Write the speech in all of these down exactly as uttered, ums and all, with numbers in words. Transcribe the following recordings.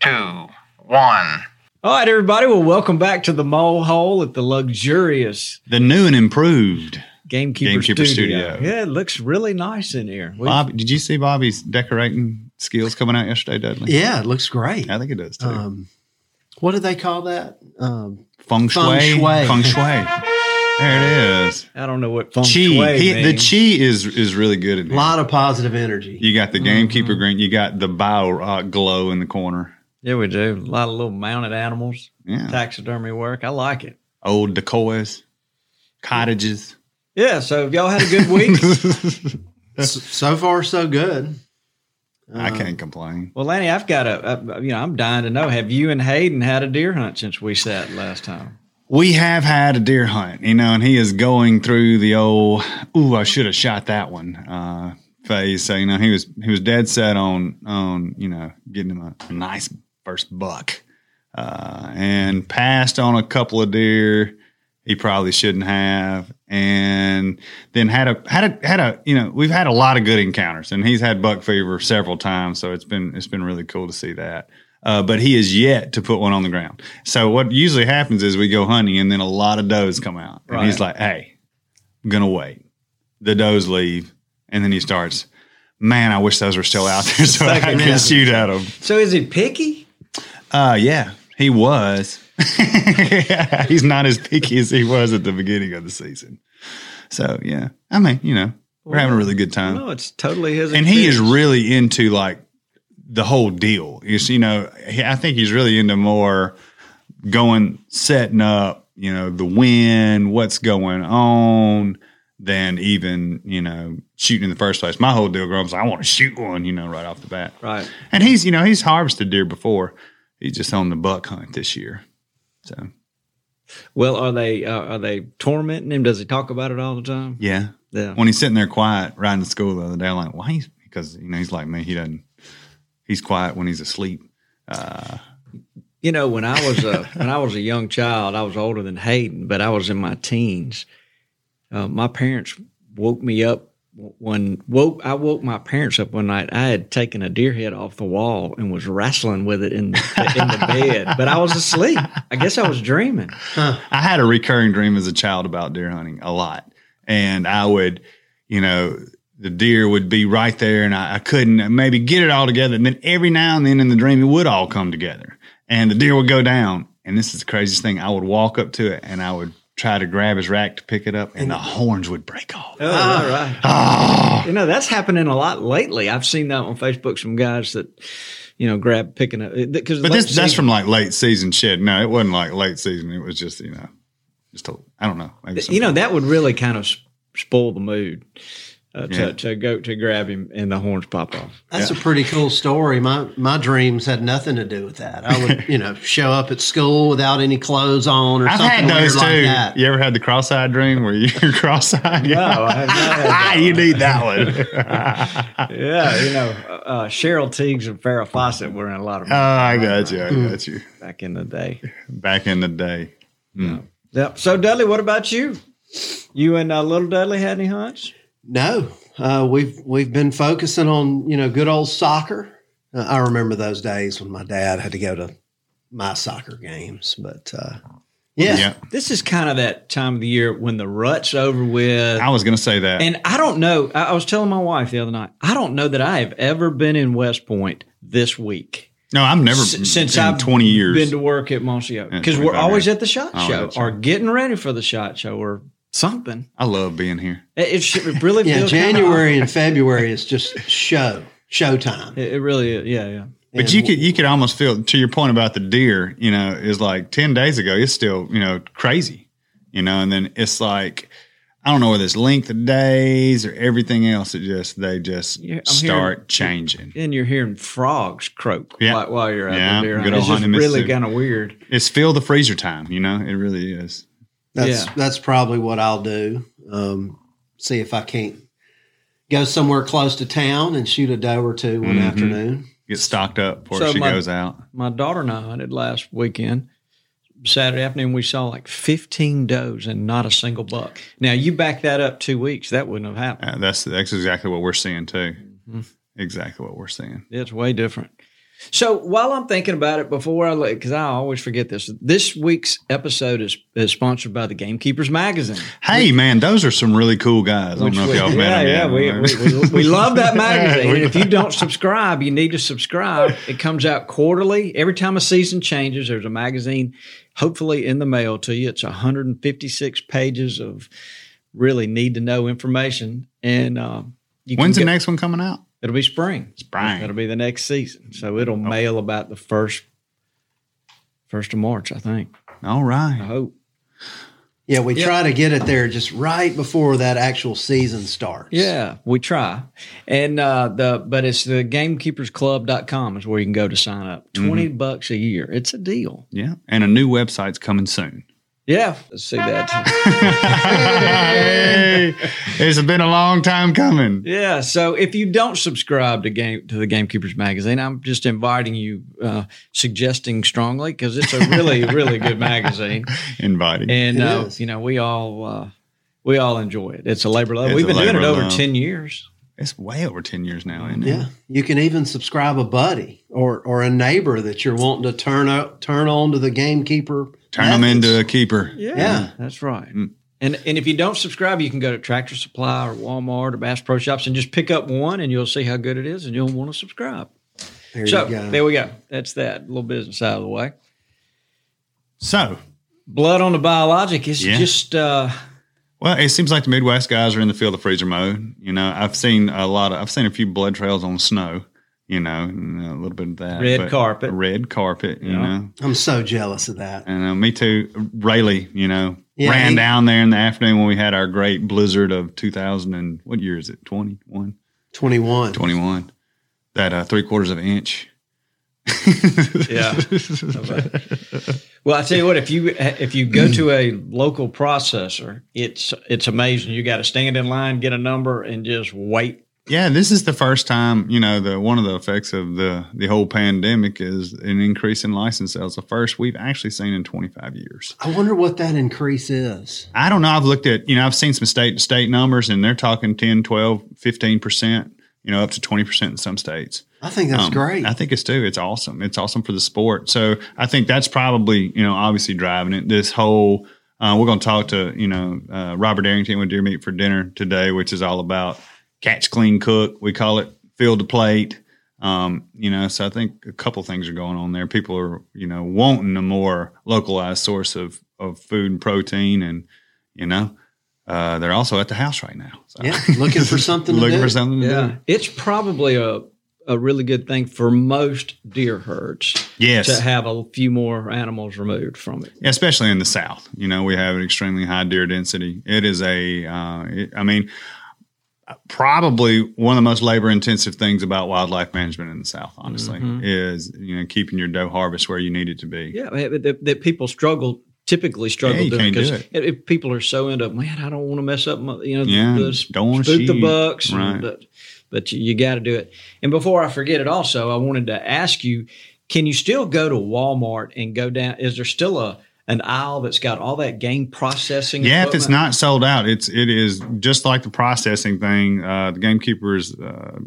Two, one. All right, everybody. Well, welcome back to the Mole Hole at the luxurious, the new and improved Gamekeeper, Gamekeeper Studio. Studio. Yeah, it looks really nice in here. We've, Bobby, did you see Bobby's decorating skills coming out yesterday, Dudley? Yeah, it looks great. I think it does too. Um, what do they call that? Um, feng shui. Feng shui. Feng shui. There it is. I don't know what feng shui means. The chi is is really good in here. A lot of positive energy. You got the Gamekeeper mm-hmm. green. You got the bio rock glow in the corner. Yeah, we do. A lot of little mounted animals, yeah. Taxidermy work. I like it. Old decoys, cottages. Yeah, so have y'all had a good week? So far, so good. Uh, I can't complain. Well, Lanny, I've got a, a, you know, I'm dying to know, have you and Hayden had a deer hunt since we sat last time? We have had a deer hunt, you know, and he is going through the old, ooh, I should have shot that one, uh, phase. So, you know, he was, he was dead set on, on, you know, getting him a, a nice first buck, uh, and passed on a couple of deer he probably shouldn't have, and then had a had a had a you know we've had a lot of good encounters, and he's had buck fever several times, so it's been it's been really cool to see that. Uh, but he is yet to put one on the ground. So what usually happens is we go hunting, and then a lot of does come out, and right. he's like, "Hey, I'm gonna wait." The does leave, and then he starts, "Man, I wish those were still out there so I could shoot at them." So is he picky? Uh, yeah, he was. yeah, he's not as picky as he was at the beginning of the season. So, yeah. I mean, you know, we're well, having a really good time. No, it's totally his And experience. He is really into, like, the whole deal. It's, you know, I think he's really into more going, setting up, you know, the wind, what's going on, than even, you know, shooting in the first place. My whole deal growing up was, I want to shoot one, you know, right off the bat. Right. And he's, you know, he's harvested deer before. He's just on the buck hunt this year. So, well, are they uh, are they tormenting him? Does he talk about it all the time? Yeah, yeah. When he's sitting there quiet, riding to school the other day, I'm like, why? Because you know he's like me. He doesn't. He's quiet when he's asleep. Uh, you know, when I was a when I was a young child, I was older than Hayden, but I was in my teens. Uh, my parents woke me up when woke. I woke my parents up one night. I had taken a deer head off the wall and was wrestling with it in the, in the bed, but I was asleep. I guess I was dreaming. Huh. I had a recurring dream as a child about deer hunting a lot, and I would, you know, the deer would be right there, and I, I couldn't maybe get it all together. And then every now and then in the dream, it would all come together, and the deer would go down. And this is the craziest thing. I would walk up to it, and I would try to grab his rack to pick it up, and the horns would break off. Oh, ah. right. Ah. You know, that's happening a lot lately. I've seen that on Facebook, some guys that, you know, grab picking up. Cause but this, season, that's from like late season shit. No, it wasn't like late season. It was just, you know, just, a, I don't know. Maybe you know, that would really kind of spoil the mood uh, to, yeah. to go to grab him and the horns pop off. That's yeah. a pretty cool story. My, my dreams had nothing to do with that. I would, you know, show up at school without any clothes on or I've something had those weird too. Like that. You ever had the cross-eyed dream where you're cross-eyed? No, I have not had that one. You need that one. yeah, you know, uh, Cheryl Teagues and Farrah Fawcett were in a lot of. Oh, I got you. I got you. Back in the day. Back in the day. Mm. Yeah. So, Dudley, what about you? You and uh, little Dudley had any hunts? No, uh, we've we've been focusing on, you know, good old soccer. Uh, I remember those days when my dad had to go to my soccer games. But uh, yeah, yeah, this is kind of that time of the year when the rut's over with. I was going to say that. And I don't know. I, I was telling my wife the other night, I don't know that I have ever been in West Point this week. No, I've never S- since in I've twenty years been to work at Mossy Oak because we're always at the SHOT Show or getting ready for the SHOT Show or something. I love being here. It, it really yeah, feels January kind of and February is just show show time. It, it really is. Yeah, yeah. But and you could you could almost feel to your point about the deer. You know, is like ten days ago. It's still you know crazy. You know, and then it's like. I don't know whether it's length of days or everything else. It just they just I'm start hearing, changing, and you're hearing frogs croak yeah. while, while you're out yeah, there. It's just really kind of weird. It's fill the freezer time, you know. It really is. That's yeah. that's probably what I'll do. Um, see if I can't go somewhere close to town and shoot a doe or two one mm-hmm. afternoon. Get stocked up before so she my, goes out. My daughter and I hunted last weekend. Saturday afternoon, we saw like fifteen does and not a single buck. Now, you back that up two weeks, that wouldn't have happened. Uh, that's that's exactly what we're seeing, too. Mm-hmm. Exactly what we're seeing. It's way different. So while I'm thinking about it, before I look, because I always forget this, this week's episode is, is sponsored by the Gamekeepers Magazine. Hey, we, man, those are some really cool guys. I don't know if y'all met yeah, them. Yeah, yet, we, we, we, we love that magazine. And if you don't subscribe, you need to subscribe. It comes out quarterly. Every time a season changes, there's a magazine, hopefully in the mail to you. It's one hundred fifty-six pages of really need-to-know information. And uh, you when's the get, next one coming out? It'll be spring. Spring. It'll be the next season. So it'll mail about the first first of March, I think. All right. I hope. Yeah, we yep. try to get it there just right before that actual season starts. Yeah, we try. And uh, the but it's the Gamekeepers Club dot com is where you can go to sign up. twenty mm-hmm. bucks a year. It's a deal. Yeah. And a new website's coming soon. Yeah, let's see that. Hey, it's been a long time coming. Yeah, so if you don't subscribe to game to the Gamekeepers Magazine, I'm just inviting you, uh, suggesting strongly because it's a really, really good magazine. Inviting, and uh, you know we all uh, we all enjoy it. It's a labor of love. It's We've been doing it over ten years. It's way over ten years now, isn't it? Yeah, you can even subscribe a buddy or or a neighbor that you're wanting to turn out, turn on to the Gamekeeper. Turn methods. Them into a keeper. Yeah, yeah. That's right. Mm. And and if you don't subscribe, you can go to Tractor Supply or Walmart or Bass Pro Shops and just pick up one, and you'll see how good it is, and you'll want to subscribe. There so, you go. There we go. That's that little business out of the way. So, blood on the biologic is yeah. just. Uh, Well, it seems like the Midwest guys are in the field of freezer mode. You know, I've seen a lot of, I've seen a few blood trails on snow, you know, and a little bit of that. Red carpet. Red carpet, you yeah. know. I'm so jealous of that. And uh, me too. Rayleigh, you know, yeah, ran he, down there in the afternoon when we had our great blizzard of two thousand and what year is it? twenty-one twenty-one twenty-one That uh, three quarters of an inch. Yeah. Well, I tell you what, if you if you go to a local processor, it's it's amazing. You got to stand in line, get a number, and just wait. Yeah, this is the first time, you know, the one of the effects of the the whole pandemic is an increase in license sales. The first we've actually seen in twenty-five years. I wonder what that increase is. I don't know. I've looked at, you know, I've seen some state state numbers, and they're talking ten, twelve, fifteen percent You know, up to twenty percent in some states. I think that's um, great. I think it's too. It's awesome. It's awesome for the sport. So I think that's probably, you know, obviously driving it. This whole, uh, we're going to talk to, you know, uh, Robert Arrington with Deer Meat for Dinner today, which is all about catch, clean, cook. We call it field to plate. Um, you know, so I think a couple things are going on there. People are, you know, wanting a more localized source of, of food and protein and, you know. Uh, they're also at the house right now. So. Yeah, looking for something to looking do. for something to yeah. do. It's probably a, a really good thing for most deer herds yes. to have a few more animals removed from it. Yeah, especially in the South. You know, we have an extremely high deer density. It is a, uh, it, I mean, probably one of the most labor-intensive things about wildlife management in the South, honestly, mm-hmm. is, you know, keeping your doe harvest where you need it to be. Yeah, that, that people struggle typically struggle yeah, doing because do it. It, it, people are so into, man, I don't want to mess up my, you know, yeah, the, the, don't spook the bucks, right. and, but, but you, you got to do it. And before I forget it also, I wanted to ask you, can you still go to Walmart and go down? Is there still a, an aisle that's got all that game processing? Yeah, equipment? If it's not sold out, it's, it is just like the processing thing. Uh, the Gamekeepers, uh,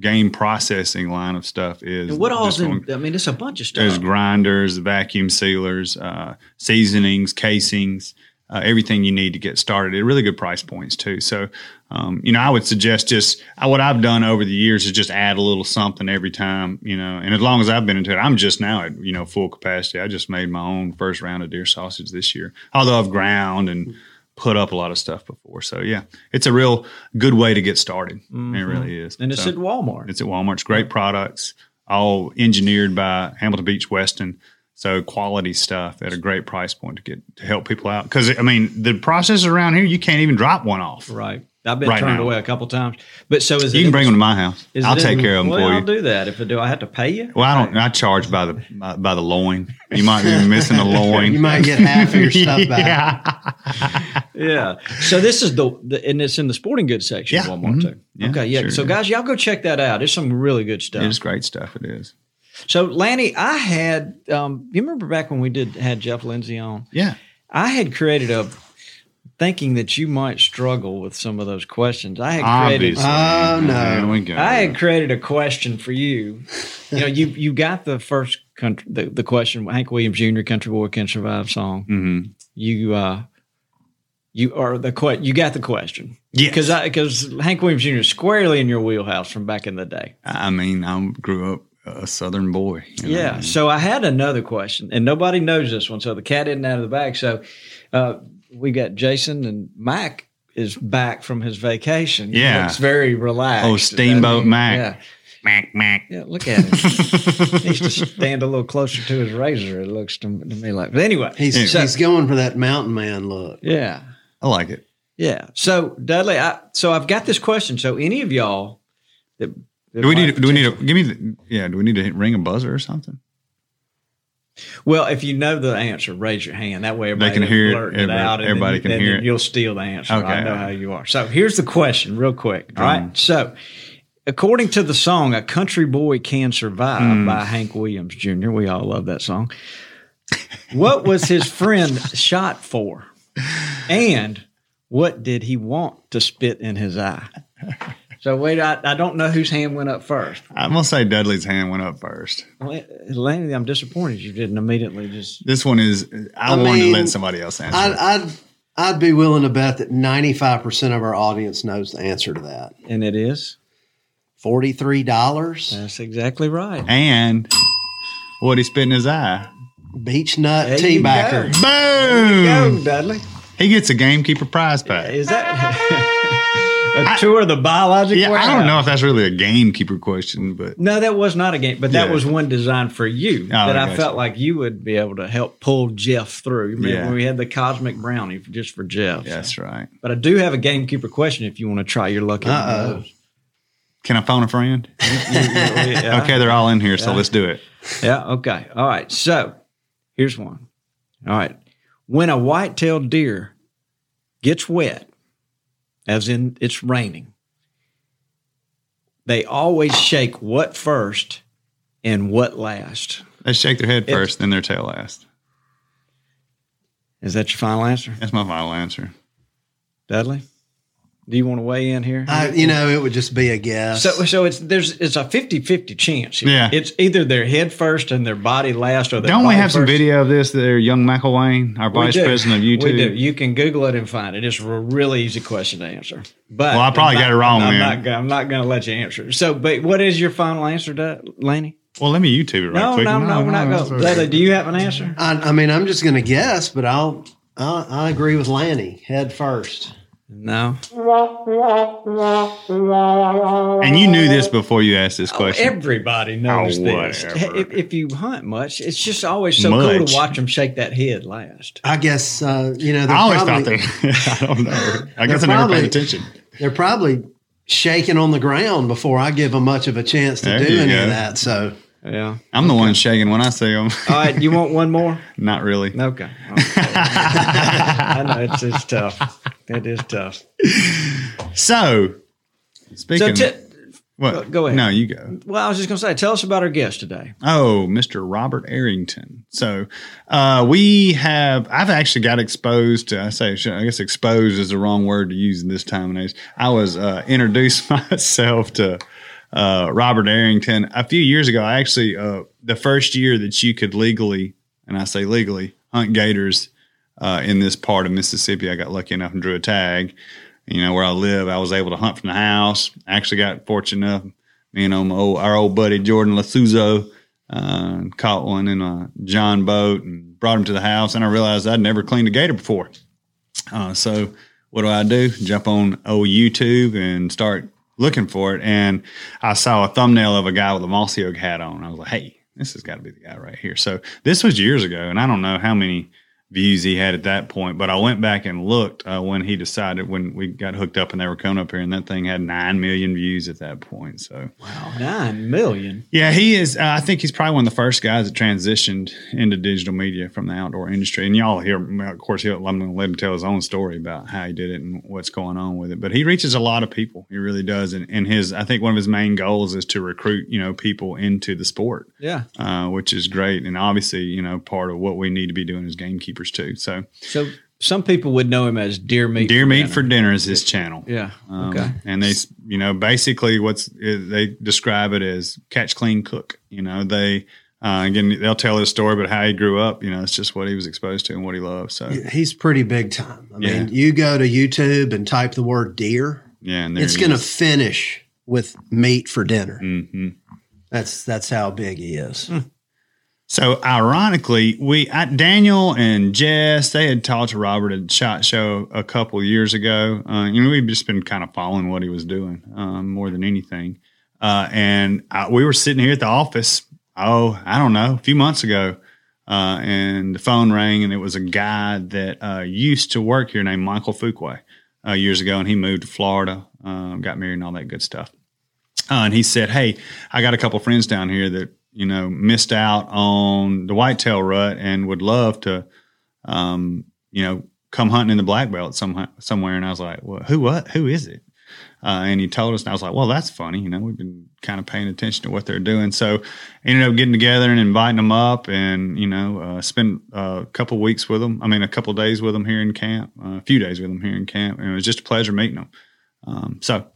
game processing line of stuff is. And what all's in? I mean, it's a bunch of stuff. There's grinders, vacuum sealers, uh, seasonings, casings, uh, everything you need to get started at really good price points too. So, um, you know, I would suggest just uh, what I've done over the years is just add a little something every time, you know, and as long as I've been into it, I'm just now at, you know, full capacity. I just made my own first round of deer sausage this year, although I've ground and put up a lot of stuff before. So yeah, it's a real good way to get started. Mm-hmm. It really is. And it's so, at Walmart. It's at Walmart. It's great products, all engineered by Hamilton Beach, Weston. So quality stuff at a great price point to get to help people out. Because, I mean, the process around here, you can't even drop one off. Right. I've been right turned now. away a couple of times. But so is you it, can bring them to my house. I'll take in, care of them well, for you. I'll do that. If I do, I have to pay you. Well, I don't. I charge by the by, by the loin. You might be missing a loin. You might get half of your stuff back. Yeah. yeah. So this is the, the and it's in the sporting goods section. Yeah. Walmart mm-hmm. too. Yeah, okay. Yeah. Sure so is. Guys, y'all go check that out. There's some really good stuff. It's great stuff. It is. So Lanny, I had. Um, you remember back when we did had Jeff Lindsay on? Yeah. I had created a. Thinking that you might struggle with some of those questions, I had Obviously. created. Oh no, we go. I had created a question for you. You know, you you got the first country, the, the question. Hank Williams Junior "Country Boy Can Survive" song. Mm-hmm. You uh, you are the que- You got the question. Yeah, because because Hank Williams Junior is squarely in your wheelhouse from back in the day. I mean, I grew up a Southern boy. You know yeah. I mean? So I had another question, and nobody knows this one. So the cat isn't out of the bag. So. Uh, We got Jason and Mike is back from his vacation. Yeah. He looks very relaxed. Oh, Steamboat I mean, Mac. Yeah. Mac, Mac. Yeah, look at him. He needs to stand a little closer to his razor, it looks to me like. But anyway. He's, so, he's going for that mountain man look. Yeah. I like it. Yeah. So, Dudley, I, so I've got this question. So, any of y'all that. that do we need, do we need a, give me the, yeah, do we need to ring a buzzer or something? Well, if you know the answer, raise your hand. That way everybody they can hear blurt it, it out. And everybody then, can then hear then it. You'll steal the answer. Okay, I know right. how you are. So here's the question real quick. All mm. right. So according to the song, A Country Boy Can Survive mm. by Hank Williams Junior, we all love that song. What was his friend shot for? And what did he want to spit in his eye? So wait, I, I don't know whose hand went up first. I'm gonna say Dudley's hand went up first. Well, Lanny, I'm disappointed you didn't immediately just. This one is. I, I wanted mean, to let somebody else answer. I'd, I'd I'd be willing to bet that ninety-five percent of our audience knows the answer to that, and it is forty-three dollars. That's exactly right. And what he spit in his eye? Beech nut teabacker. Boom! There you go, Dudley. He gets a Gamekeeper prize pack. Is that? A tour of the biologic yeah, warehouse. I don't know if that's really a gamekeeper question, but no, that was not a game. But that yeah. was one designed for you oh, that I, I felt you. like you would be able to help pull Jeff through. Remember yeah. when we had the cosmic brownie just for Jeff. Yeah, so. That's right. But I do have a gamekeeper question if you want to try your luck. Uh-oh. Can I phone a friend? yeah. Okay, they're all in here, yeah. so let's do it. Yeah. Okay. All right. So here's one. All right. When a white-tailed deer gets wet. As in, it's raining. They always shake what first and what last? They shake their head it's, first, then their tail last. Is that your final answer? That's my final answer. Dudley, do you want to weigh in here? I, you know, it would just be a guess. So, so it's there's it's a fifty-fifty chance. Here. Yeah. It's either their head first and their body last or their Don't we have first. some video of this there, young McElwain, our we vice do. president of YouTube? We do. You can Google it and find it. It's a really easy question to answer. But Well, I probably not, got it wrong, I'm man. Not, I'm not going to let you answer. So, but what is your final answer, Lanny? Well, let me YouTube it right no, quick. No, no, no, we're not no, going. Dudley, do you have an answer? I, I mean, I'm just going to guess, but I'll, I'll I agree with Lanny, head first. No. And you knew this before you asked this question. Oh, everybody knows oh, this. If, if you hunt much, it's just always so much. cool to watch them shake that head last. I guess, uh, you know. I always probably, thought that. I don't know. I guess I never probably, paid attention. They're probably shaking on the ground before I give them much of a chance to there do any go. of that. So. Yeah, I'm okay. the one shaking when I see them. All right, you want one more? Not really. Okay. okay. I know it's, it's tough. It is tough. So, speaking. So t- what? Go ahead. No, you go. Well, I was just going to say, tell us about our guest today. Oh, Mister Robert Arrington. So, uh, we have, I've actually got exposed to, I say, I guess exposed is the wrong word to use in this time and age. I was uh, introduced myself to uh, Robert Arrington. A few years ago, I actually, uh, the first year that you could legally, and I say legally, hunt gators uh, in this part of Mississippi, I got lucky enough and drew a tag. You know, where I live, I was able to hunt from the house. I actually got fortunate enough, me and um, old, our old buddy Jordan Lesuzo uh, caught one in a John boat and brought him to the house. And I realized I'd never cleaned a gator before. Uh, so what do I do? Jump on old YouTube and start looking for it. And I saw a thumbnail of a guy with a Mossy Oak hat on. I was like, hey, this has got to be the guy right here. So this was years ago, and I don't know how many views he had at that point, but I went back and looked uh, when he decided, when we got hooked up and they were coming up here, and that thing had nine million views at that point. So wow, nine million. Yeah, he is. Uh, I think he's probably one of the first guys that transitioned into digital media from the outdoor industry. And y'all hear, of course, he'll, I'm going to let him tell his own story about how he did it and what's going on with it. But he reaches a lot of people. He really does. And, and his, I think one of his main goals is to recruit, you know, people into the sport. Yeah. Uh, which is great. And obviously, you know, part of what we need to be doing is gamekeepers too. So, so some people would know him as Deer Meat. Deer Meat for Dinner is his channel. Yeah. Um, okay. And they, you know, basically what's they describe it as catch, clean, cook. You know, they uh, again they'll tell his story about how he grew up. You know, it's just what he was exposed to and what he loved. So he's pretty big time. I mean, yeah. You go to YouTube and type the word deer. Yeah, and it's going to finish with meat for dinner. Mm-hmm. That's that's how big he is. Hmm. So ironically, we I, Daniel and Jess, they had talked to Robert at SHOT Show a couple years ago. Uh, you know, we've just been kind of following what he was doing um, more than anything. Uh, and I, we were sitting here at the office, oh, I don't know, a few months ago, uh, and the phone rang, and it was a guy that uh, used to work here named Michael Fuqua uh, years ago, and he moved to Florida, uh, got married and all that good stuff. Uh, and he said, hey, I got a couple friends down here that, you know, missed out on the whitetail rut and would love to, um, you know, come hunting in the black belt some, somewhere. And I was like, well, who, what, who is it? Uh, and he told us, and I was like, well, that's funny. You know, we've been kind of paying attention to what they're doing. So ended up getting together and inviting them up and, you know, uh, spent a couple weeks with them. I mean, a couple days with them here in camp, uh, a few days with them here in camp. And it was just a pleasure meeting them. Um, so,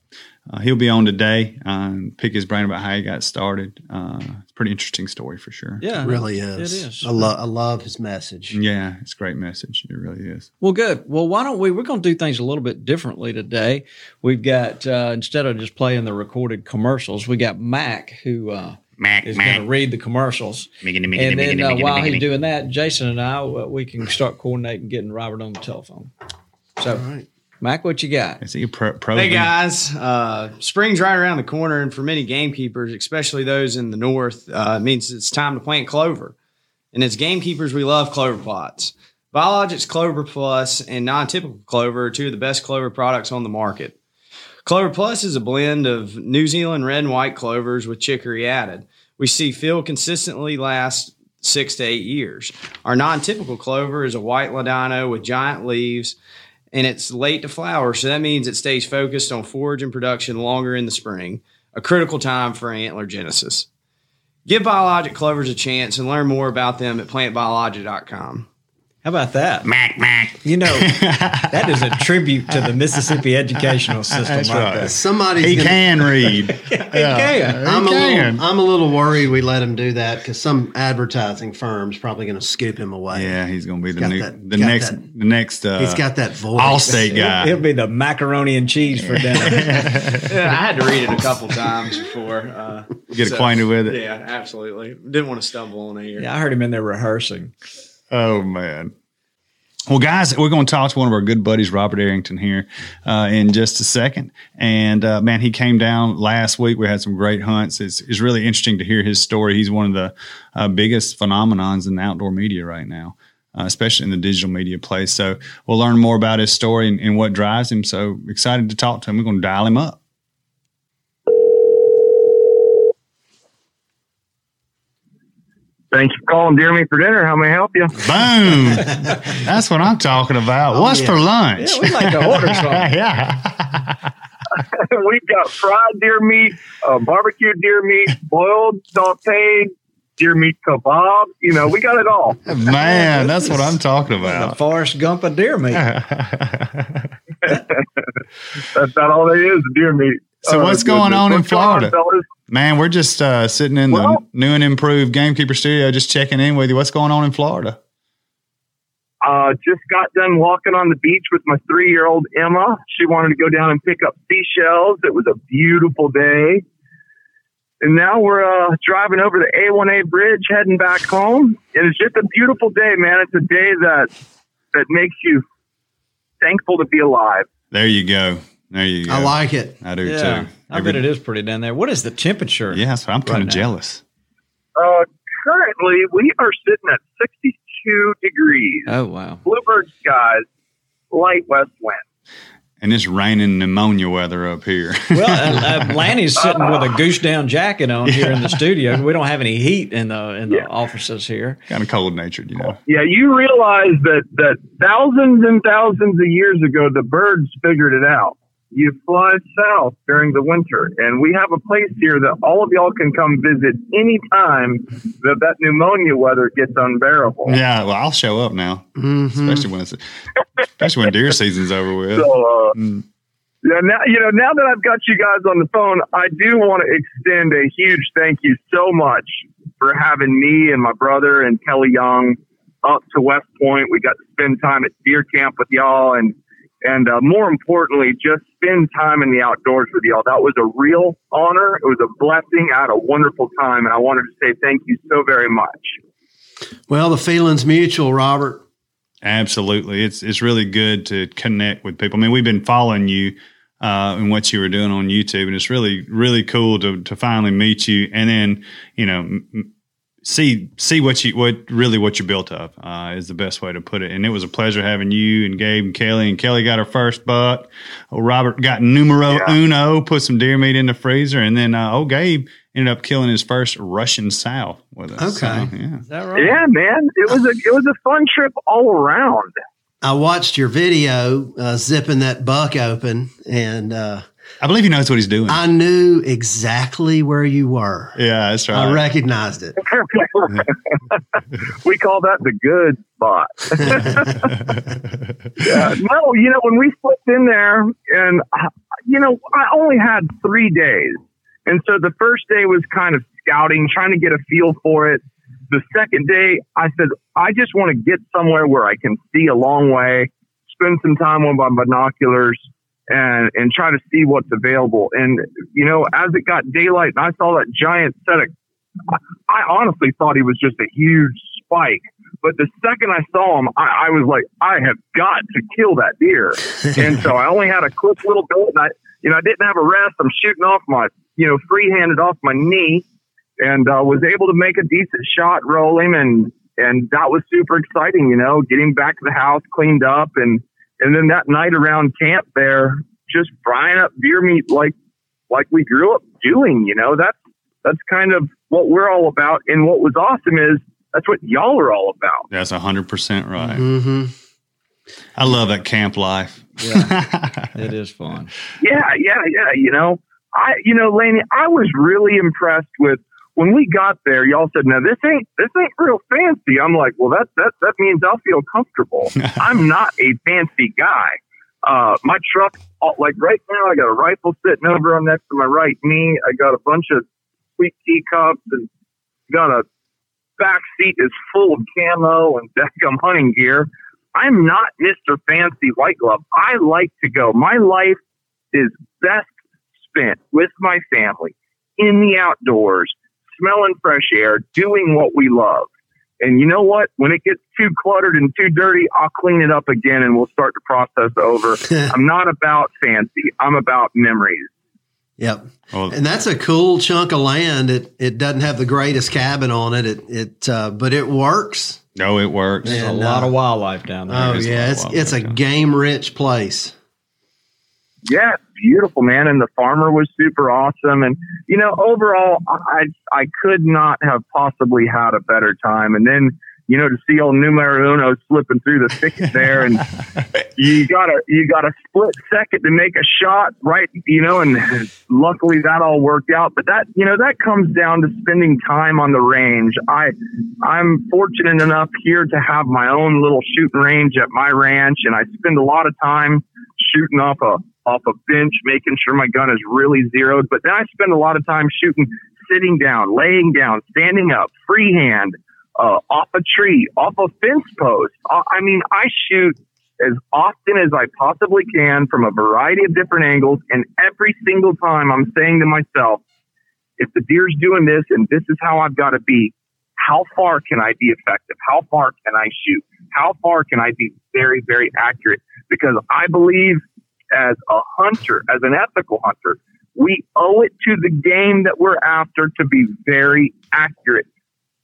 Uh, he'll be on today and uh, pick his brain about how he got started. Uh, it's a pretty interesting story for sure. Yeah, it really is. It is. I, lo- I love his message. Yeah, it's a great message. It really is. Well, good. Well, why don't we, we're going to do things a little bit differently today. We've got, uh, instead of just playing the recorded commercials, we got Mac who uh, Mac, is going to read the commercials. Miggity, miggity, and then miggity, uh, while miggity. he's doing that, Jason and I, uh, we can start coordinating getting Robert on the telephone. So. All right. Mac, what you got? Is he a pro- pro- hey, guys. Uh, spring's right around the corner, and for many gamekeepers, especially those in the north, uh, it means it's time to plant clover. And as gamekeepers, we love clover plots. Biologic's Clover Plus and Non-Typical Clover are two of the best clover products on the market. Clover Plus is a blend of New Zealand red and white clovers with chicory added. We see field consistently last six to eight years. Our Non-Typical Clover is a white ladino with giant leaves, and it's late to flower, so that means it stays focused on forage and production longer in the spring, a critical time for antler genesis. Give biologic clovers a chance and learn more about them at plant biologic dot com. How about that? Mac, Mac. You know, that is a tribute to the Mississippi educational system. That's right. Right. Somebody's he gonna, can read. he yeah. can. I'm, he a can. Little, I'm a little worried we let him do that because some advertising firm's probably going to scoop him away. Yeah, he's going to be he's the new, that, the next that, the next. Uh, he's got that voice. Allstate guy. He'll, he'll be the macaroni and cheese for dinner. Yeah, I had to read it a couple times before. Uh, Get so, acquainted with it. Yeah, absolutely. Didn't want to stumble on it here. Yeah, I heard him in there rehearsing. Oh, man. Well, guys, we're going to talk to one of our good buddies, Robert Arrington, here uh, in just a second. And, uh, man, he came down last week. We had some great hunts. It's, it's really interesting to hear his story. He's one of the uh, biggest phenomenons in the outdoor media right now, uh, especially in the digital media place. So we'll learn more about his story and, and what drives him. So excited to talk to him. We're going to dial him up. Thanks for calling Deer Meat for Dinner. How may I help you? Boom. That's what I'm talking about. Oh, what's yeah. for lunch? Yeah, we like to order something. Yeah. We've got fried deer meat, uh, barbecue deer meat, boiled, sauteed, deer meat kebab. You know, we got it all. Man, that's what I'm talking about. The Forrest Gump of deer meat. That's not all there is, deer meat. So uh, what's going on in Florida? Florida? Man, we're just uh, sitting in well, the new and improved Gamekeeper studio, just checking in with you. What's going on in Florida? Uh, just got done walking on the beach with my three-year-old Emma. She wanted to go down and pick up seashells. It was a beautiful day. And now we're uh, driving over the A one A bridge, heading back home. And it's just a beautiful day, man. It's a day that that makes you thankful to be alive. There you go. There you go. I like it. I do, yeah, too. I Every, bet it is pretty down there. What is the temperature? Yeah, so I'm kind of right jealous. Uh, currently, we are sitting at sixty-six. two degrees. Oh, wow. Bluebird skies, light west wind. And it's raining pneumonia weather up here. Well, uh, uh, Lanny's sitting uh, with a goose down jacket on yeah. here in the studio. We don't have any heat in the in yeah. the offices here. Kind of cold natured, you know. Yeah, you realize that, that thousands and thousands of years ago, the birds figured it out. You fly south during the winter, and we have a place here that all of y'all can come visit any time that that pneumonia weather gets unbearable. Yeah, well, I'll show up now, mm-hmm. especially when it's, especially when deer season's over with. So, uh, mm. yeah, now you know. Now that I've got you guys on the phone, I do want to extend a huge thank you so much for having me and my brother and Kelly Young up to West Point. We got to spend time at deer camp with y'all, and. And uh, more importantly, just spend time in the outdoors with y'all. That was a real honor. It was a blessing. I had a wonderful time, and I wanted to say thank you so very much. Well, the feeling's mutual, Robert. Absolutely. It's it's really good to connect with people. I mean, we've been following you uh, and what you were doing on YouTube, and it's really, really cool to to finally meet you and then, you know, m- see see what you what really what you're built of uh is the best way to put it. And it was a pleasure having you and Gabe and Kelly. And Kelly got her first buck. Oh, Robert got numero yeah. uno, put some deer meat in the freezer, and then uh old Gabe ended up killing his first Russian sow with us. Okay, so, yeah, is that right? Yeah, man, it was a it was a fun trip all around. I watched your video uh, zipping that buck open, and uh I believe he knows what he's doing. I knew exactly where you were. Yeah, that's right. I recognized it. We call that the good spot. Yeah. No, you know, when we slipped in there, and, you know, I only had three days. And so the first day was kind of scouting, trying to get a feel for it. The second day, I said, I just want to get somewhere where I can see a long way, spend some time with my binoculars, and and try to see what's available. And, you know, as it got daylight and I saw that giant set of, I honestly thought he was just a huge spike. But the second I saw him, I, I was like, I have got to kill that deer. And so I only had a quick little bit. And I, you know, I didn't have a rest. I'm shooting off my, you know, free-handed off my knee, and uh, was able to make a decent shot, roll him. And, and that was super exciting, you know, getting back to the house, cleaned up, and, And then that night around camp there, just frying up deer meat like like we grew up doing, you know, that's that's kind of what we're all about. And what was awesome is that's what y'all are all about. That's one hundred percent right. Mm-hmm. I love that camp life. Yeah, it is fun. Yeah, yeah, yeah. You know, I, you know, Laney, I was really impressed with when we got there. Y'all said, "Now this ain't this ain't real fancy." I'm like, "Well, that that that means I'll feel comfortable." I'm not a fancy guy. Uh, my truck, like right now, I got a rifle sitting over on next to my right knee. I got a bunch of sweet teacups, and got a back seat is full of camo and Beckham hunting gear. I'm not Mister Fancy White Glove. I like to go. My life is best spent with my family in the outdoors, smelling fresh air, doing what we love. And you know what? When it gets too cluttered and too dirty, I'll clean it up again and we'll start the process over. I'm not about fancy. I'm about memories. Yep. Oh. And that's a cool chunk of land. It it doesn't have the greatest cabin on it, it, it uh, but it works. No, it works. And, There's a uh, lot of wildlife down there. Oh, There's yeah. It's, it's a game-rich place. Yeah, beautiful, man. And the farmer was super awesome. And, you know, overall, I I could not have possibly had a better time. And then, you know, to see old numero uno slipping through the thicket there, and you got a you got a split second to make a shot, right? You know, and luckily that all worked out. But that, you know, that comes down to spending time on the range. I I'm fortunate enough here to have my own little shooting range at my ranch, and I spend a lot of time shooting off a off a bench, making sure my gun is really zeroed. But then I spend a lot of time shooting, sitting down, laying down, standing up, freehand, uh, off a tree, off a fence post. I mean, I shoot as often as I possibly can from a variety of different angles. And every single time I'm saying to myself, if the deer's doing this and this is how I've got to be, how far can I be effective? How far can I shoot? How far can I be very, very accurate? Because I believe as a hunter, as an ethical hunter, we owe it to the game that we're after to be very accurate.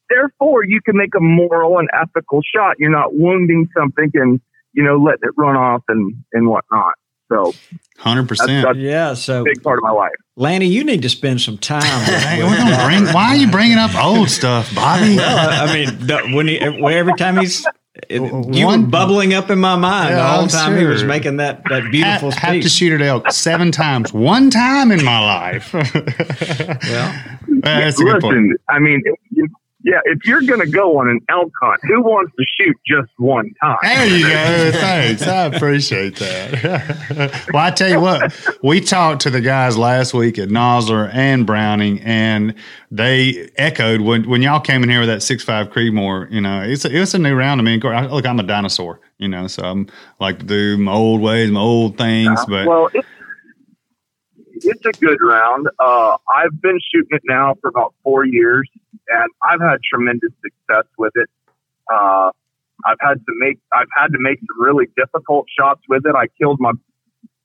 Therefore, you can make a moral and ethical shot. You're not wounding something and, you know, letting it run off and, and whatnot. So one hundred percent. That's, that's yeah, so a big part of my life. Lanny, you need to spend some time. Hey, we're gonna bring, why are you bringing up old stuff, Bobby? Well, I mean, the, when he, every time he's it, you One, were bubbling up in my mind yeah, the whole I'm time sure. he was making that, that beautiful I, speech. I have to shoot an elk seven times. One time in my life. Well, that's a good point. Listen, I mean, you, yeah, if you're going to go on an elk hunt, who wants to shoot just one time? There you go. Thanks. I appreciate that. Well, I tell you what, we talked to the guys last week at Nosler and Browning, and they echoed when, when y'all came in here with that six point five Creedmoor, you know, it's a, it's a new round to me. Look, I'm a dinosaur, you know, so I'm like to do my old ways, my old things. Uh, but well, it's, it's a good round. Uh, I've been shooting it now for about four years. And I've had tremendous success with it. Uh, I've had to make, I've had to make some really difficult shots with it. I killed my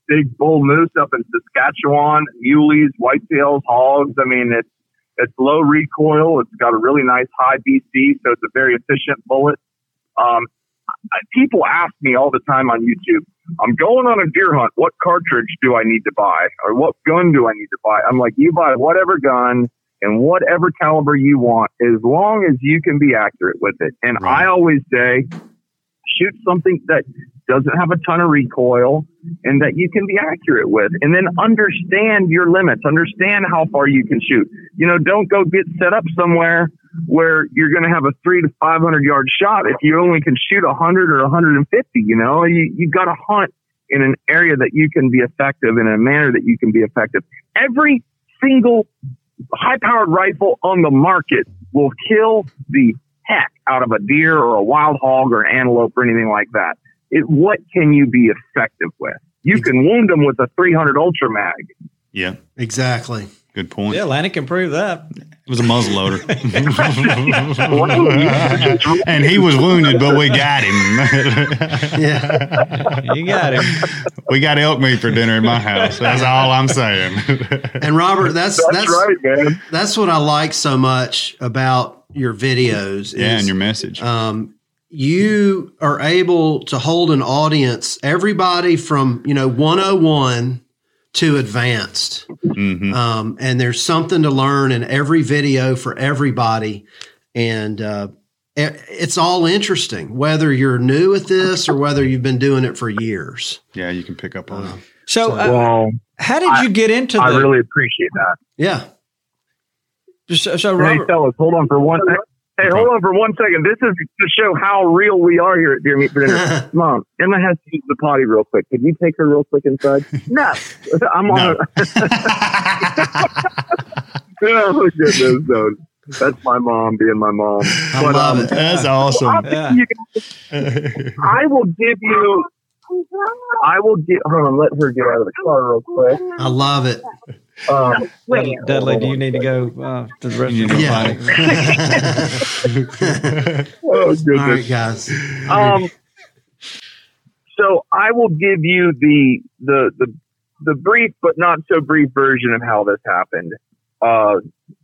big bull moose up in Saskatchewan, muleys, whitetails, hogs. I mean, it's, it's low recoil. It's got a really nice high B C, so it's a very efficient bullet. Um, I, people ask me all the time on YouTube, I'm going on a deer hunt. What cartridge do I need to buy? Or what gun do I need to buy? I'm like, you buy whatever gun and whatever caliber you want, as long as you can be accurate with it. And right. I always say, shoot something that doesn't have a ton of recoil and that you can be accurate with. And then understand your limits. Understand how far you can shoot. You know, don't go get set up somewhere where you're going to have a three to five hundred yard shot if you only can shoot one hundred or one hundred fifty, you know. You, you've got to hunt in an area that you can be effective, in a manner that you can be effective. Every single high-powered rifle on the market will kill the heck out of a deer or a wild hog or an antelope or anything like that. It, what can you be effective with? You can wound them with a three hundred Ultra Mag. Yeah, exactly. Good point. Yeah, Lanny can prove that. It was a muzzleloader. And he was wounded, but we got him. Yeah, you got him. We got elk meat for dinner in my house. That's all I'm saying. And Robert, that's that's, that's right, man. That's what I like so much about your videos. Yeah, is, and your message. Um, you are able to hold an audience, everybody from, you know, one oh one to advanced. Mm-hmm. Um, and there's something to learn in every video for everybody. And, uh, it, it's all interesting, whether you're new at this or whether you've been doing it for years. Yeah. You can pick up on uh, it. So, so uh, well, how did I, you get into that? I the, really appreciate that. Yeah. So, so Robert, hey, fellas, hold on for one second. Hey, hold on for one second. This is to show how real we are here at Deer Meat for Dinner. Mom, Emma has to use the potty real quick. Could you take her real quick inside? No. I'm on a- Oh, goodness, no. That's my mom being my mom. I but, love um, it. That's awesome. Yeah. You, I will give you... I will get... Hold on, let her get out of the car real quick. I love it. Um, Dudley, Dudley do you need to go uh, to the rest of your yeah. body? Oh, goodness. All right, guys. Um, so I will give you the, the the the brief but not so brief version of how this happened. Uh,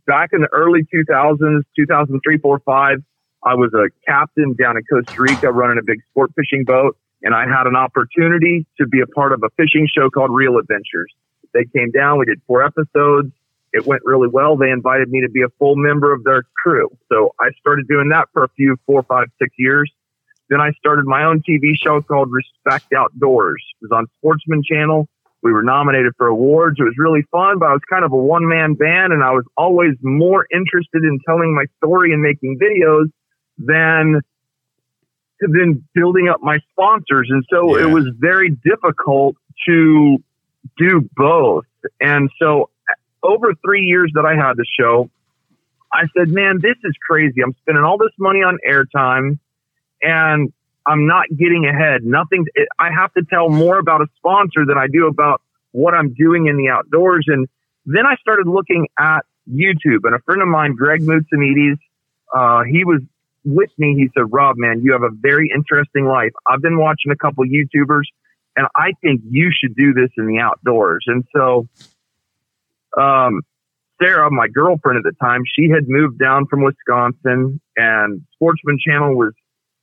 back in the early two thousands, two thousand three, four, five, I was a captain down in Costa Rica running a big sport fishing boat, and I had an opportunity to be a part of a fishing show called Real Adventures. They came down. We did four episodes. It went really well. They invited me to be a full member of their crew. So I started doing that for a few, four, five, six years. Then I started my own T V show called Respect Outdoors. It was on Sportsman Channel. We were nominated for awards. It was really fun, but I was kind of a one-man band, and I was always more interested in telling my story and making videos than to then building up my sponsors. And so yeah. it was very difficult to do both. And so over three years that I had the show, I said, man, this is crazy. I'm spending all this money on airtime and I'm not getting ahead. Nothing. I have to tell more about a sponsor than I do about what I'm doing in the outdoors. And then I started looking at YouTube, and a friend of mine, Greg Moutsamides, uh, he was with me. He said, Rob, man, you have a very interesting life. I've been watching a couple YouTubers and I think you should do this in the outdoors. And so, um, Sarah, my girlfriend at the time, she had moved down from Wisconsin, and Sportsman Channel was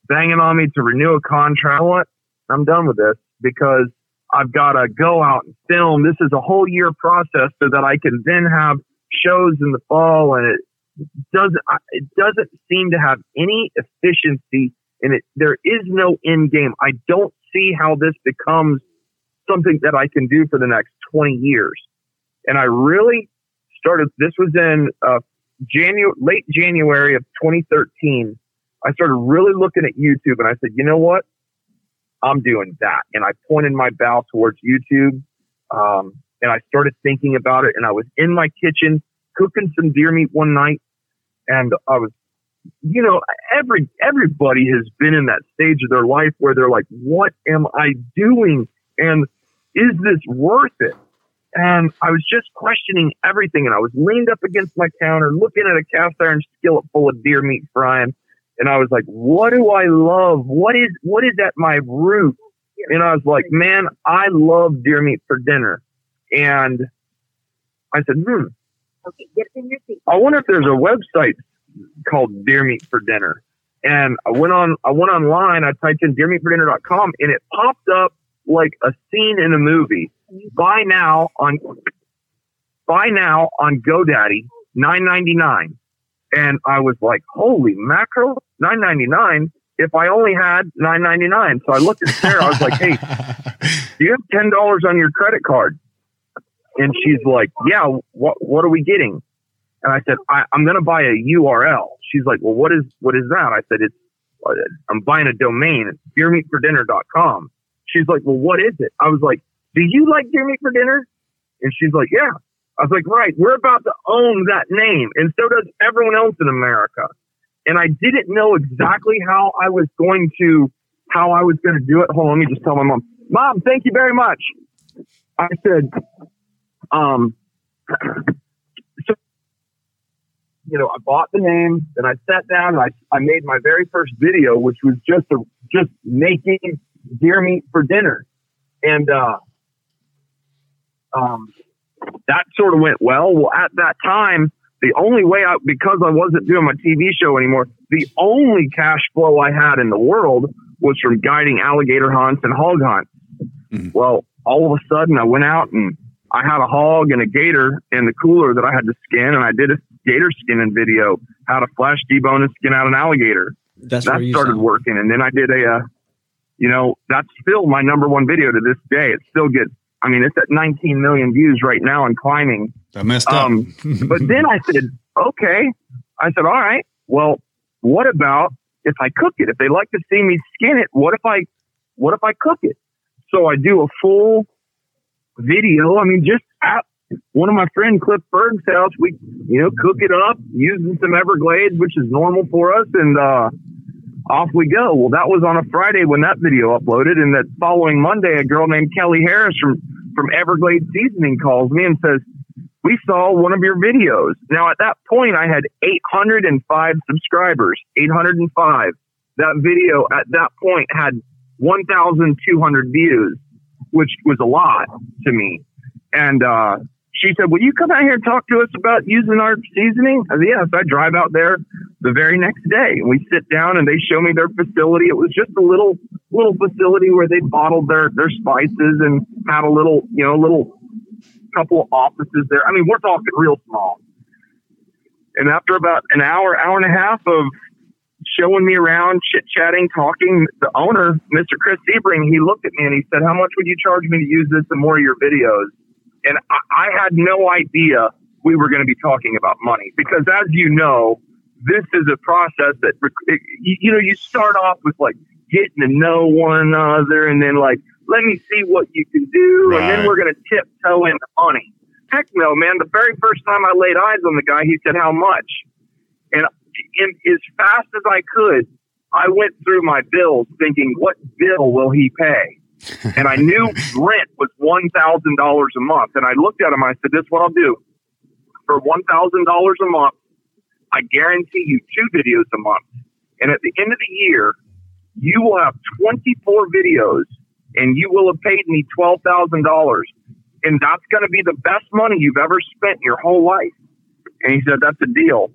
banging on me to renew a contract. What? I'm done with this because I've got to go out and film. This is a whole year process so that I can then have shows in the fall. And it doesn't, it doesn't seem to have any efficiency in it. There is no end game. I don't see how this becomes something that I can do for the next twenty years. And I really started, this was in uh, January, late January of twenty thirteen. I started really looking at YouTube and I said, you know what? I'm doing that. And I pointed my bow towards YouTube. Um, and I started thinking about it. And I was in my kitchen cooking some deer meat one night. And I was, you know, every, everybody has been in that stage of their life where they're like, what am I doing? And is this worth it? And I was just questioning everything. And I was leaned up against my counter, looking at a cast iron skillet full of deer meat frying. And I was like, what do I love? What is, what is at my root? And I was like, man, I love deer meat for dinner. And I said, Hmm, okay, get in your seat. I wonder if there's a website called Deer Meat for Dinner. And I went on, I went online, I typed in deer meat for dinner dot com, and it popped up like a scene in a movie. Buy now on, buy now on GoDaddy, nine ninety-nine. And I was like, holy mackerel, nine ninety-nine. If I only had nine ninety-nine. So I looked at Sarah, I was like, hey, do you have ten dollars on your credit card? And she's like, yeah, what, what are we getting? And I said, I, I'm going to buy a U R L. She's like, well, what is, what is that? I said, it's, I'm buying a domain. It's deer meat for dinner dot com. She's like, well, what is it? I was like, do you like deer meat for dinner? And she's like, yeah. I was like, right, we're about to own that name. And so does everyone else in America. And I didn't know exactly how I was going to, how I was going to do it. Hold on, let me just tell my mom. Mom, thank you very much. I said, um, so, you know, I bought the name, then I sat down and I, I made my very first video, which was just, a, just making deer meat for dinner. And, uh, um, that sort of went well. Well, at that time, the only way I, because I wasn't doing my T V show anymore, the only cash flow I had in the world was from guiding alligator hunts and hog hunts. Mm-hmm. Well, all of a sudden I went out and I had a hog and a gator in the cooler that I had to skin. And I did a gator skinning video, how to flash debone and skin out an alligator. That's that started sound. working. And then I did a, uh, you know, that's still my number one video to this day. It still gets, I mean, it's at nineteen million views right now and climbing. I messed up. Um, but then I said, okay. I said, all right, well, what about if I cook it? If they like to see me skin it, what if I, what if I cook it? So I do a full video. I mean, just at one of my friend Cliff Berg's house, we, you know, cook it up using some Everglades, which is normal for us. And, uh, off we go. Well, that was on a Friday when that video uploaded. And that following Monday, a girl named Kelly Harris from, from Everglades Seasoning calls me and says, we saw one of your videos. Now, at that point, I had eight hundred five subscribers, eight hundred five. That video at that point had one thousand two hundred views, which was a lot to me. And uh, she said, will you come out here and talk to us about using our seasoning? I said, yes. I drive out there the very next day, and we sit down and they show me their facility. It was just a little, little facility where they bottled their, their spices and had a little, you know, little couple offices there. I mean, we're talking real small. And after about an hour, hour and a half of showing me around, chit chatting, talking, the owner, Mister Chris Sebring, he looked at me and he said, how much would you charge me to use this in more of your videos? And I, I had no idea we were going to be talking about money because, as you know, this is a process that, you know, you start off with like getting to know one another and then like let me see what you can do, right. and then we're going to tiptoe in the money. Heck no, man. The very first time I laid eyes on the guy, he said, how much? And, and as fast as I could, I went through my bills thinking, what bill will he pay? And I knew rent was one thousand dollars a month. And I looked at him, I said, this is what I'll do. For one thousand dollars a month, I guarantee you two videos a month. And at the end of the year, you will have twenty-four videos and you will have paid me twelve thousand dollars. And that's going to be the best money you've ever spent in your whole life. And he said, that's a deal.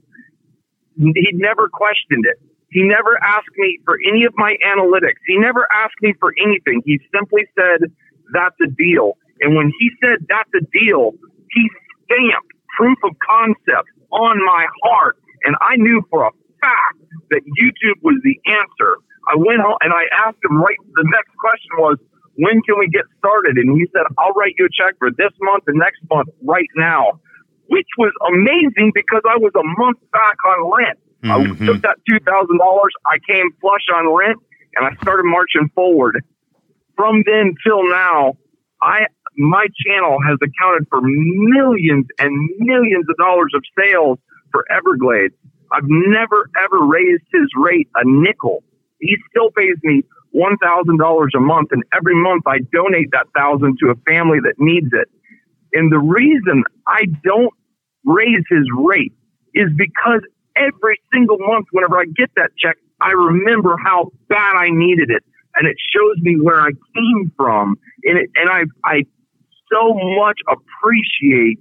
He never questioned it. He never asked me for any of my analytics. He never asked me for anything. He simply said, that's a deal. And when he said, that's a deal, he stamped proof of concept on my heart. And I knew for a fact that YouTube was the answer. I went home and I asked him, right, the next question was, when can we get started? And he said, I'll write you a check for this month and next month right now, which was amazing because I was a month back on rent. Mm-hmm. I took that two thousand dollars, I came flush on rent, and I started marching forward. From then till now, I my channel has accounted for millions and millions of dollars of sales for Everglades. I've never, ever raised his rate a nickel. He still pays me one thousand dollars a month, and every month I donate that one thousand dollars to a family that needs it. And the reason I don't raise his rate is because every single month, whenever I get that check, I remember how bad I needed it, and it shows me where I came from. And it, and I, I so much appreciate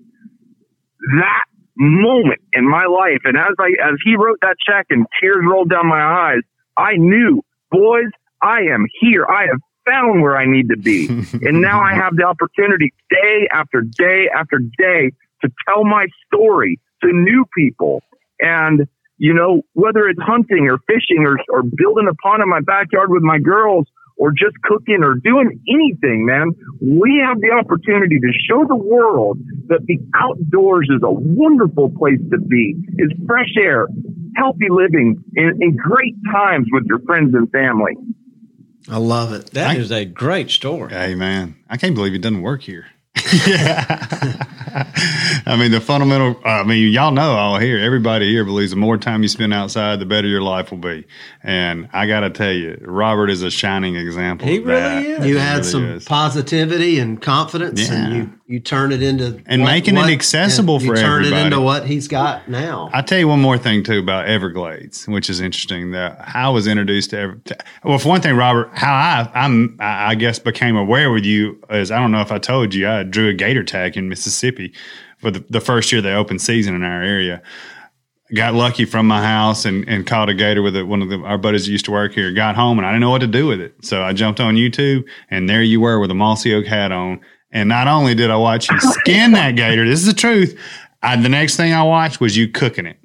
that moment in my life. And as I, as he wrote that check and tears rolled down my eyes, I knew, boys, I am here. I have found where I need to be, and now I have the opportunity day after day after day to tell my story to new people. And, you know, whether it's hunting or fishing or, or building a pond in my backyard with my girls or just cooking or doing anything, man, we have the opportunity to show the world that the outdoors is a wonderful place to be. It's fresh air, healthy living, and, and great times with your friends and family. I love it. That I, is a great story. Hey, man, I can't believe it doesn't work here. Yeah. I mean, the fundamental, I mean, y'all know all here, everybody here believes the more time you spend outside, the better your life will be. And I got to tell you, Robert is a shining example. He of that. Really is. You he add really some is. Positivity and confidence, yeah. and you, you turn it into. And what, making what, it accessible for everybody. You turn everybody. It into what he's got now. I'll tell you one more thing, too, about Everglades, which is interesting. That how I was introduced to, Ever, to well, for one thing, Robert, how I, I'm, I guess, became aware with you is, I don't know if I told you, I drew a gator tag in Mississippi for the, the first year they opened season in our area. Got lucky from my house and, and caught a gator with it. One of the, our buddies that used to work here. Got home and I didn't know what to do with it. So I jumped on YouTube and there you were with a Mossy Oak hat on. And not only did I watch you skin that gator, this is the truth. I, the next thing I watched was you cooking it.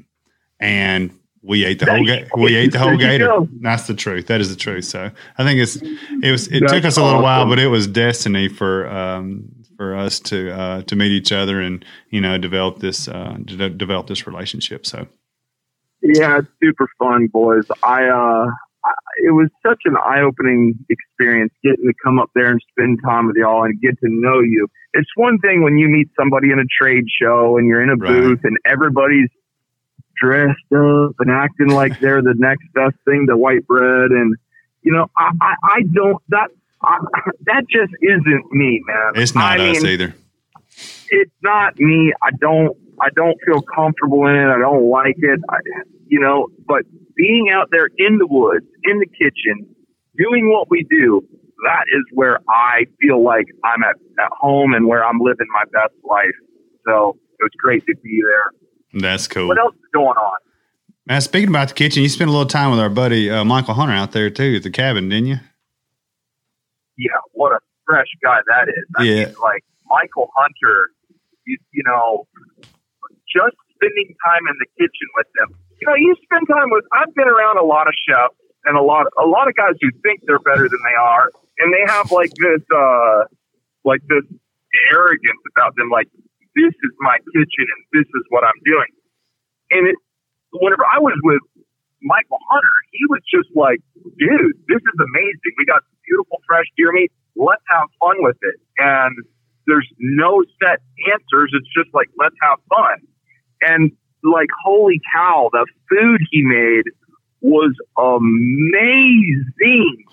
And we ate the whole gator. We ate the whole gator. That's the truth. That is the truth. So I think it's it was it That's took us a little awesome. while, but it was destiny for um for us to uh, to meet each other and, you know, develop this uh, de- develop this relationship. So, yeah, it's super fun, boys. I, uh, I it was such an eye opening experience getting to come up there and spend time with y'all and get to know you. It's one thing when you meet somebody in a trade show and you're in a right. booth and everybody's dressed up and acting like they're the next best thing to white bread, and you know, I I, I don't that. I, that just isn't me, man. It's not I us mean, either. It's not me. I don't. I don't feel comfortable in it. I don't like it. I, you know. But being out there in the woods, in the kitchen, doing what we do, that is where I feel like I'm at, at home and where I'm living my best life. So it was great to be there. That's cool. What else is going on? Now, speaking about the kitchen, you spent a little time with our buddy uh, Michael Hunter out there too at the cabin, didn't you? Yeah, what a fresh guy that is. I yeah. mean, like, Michael Hunter, you, you know, just spending time in the kitchen with them. You know, you spend time with, I've been around a lot of chefs and a lot a lot of guys who think they're better than they are, and they have, like, this, uh, like, this arrogance about them, like, this is my kitchen and this is what I'm doing. And it, whenever I was with Michael Hunter, he was just like, dude, this is amazing. We got beautiful fresh deer meat. let's have fun with it. And there's no set answers. It's just like, let's have fun. And like, holy cow, the food he made was amazing.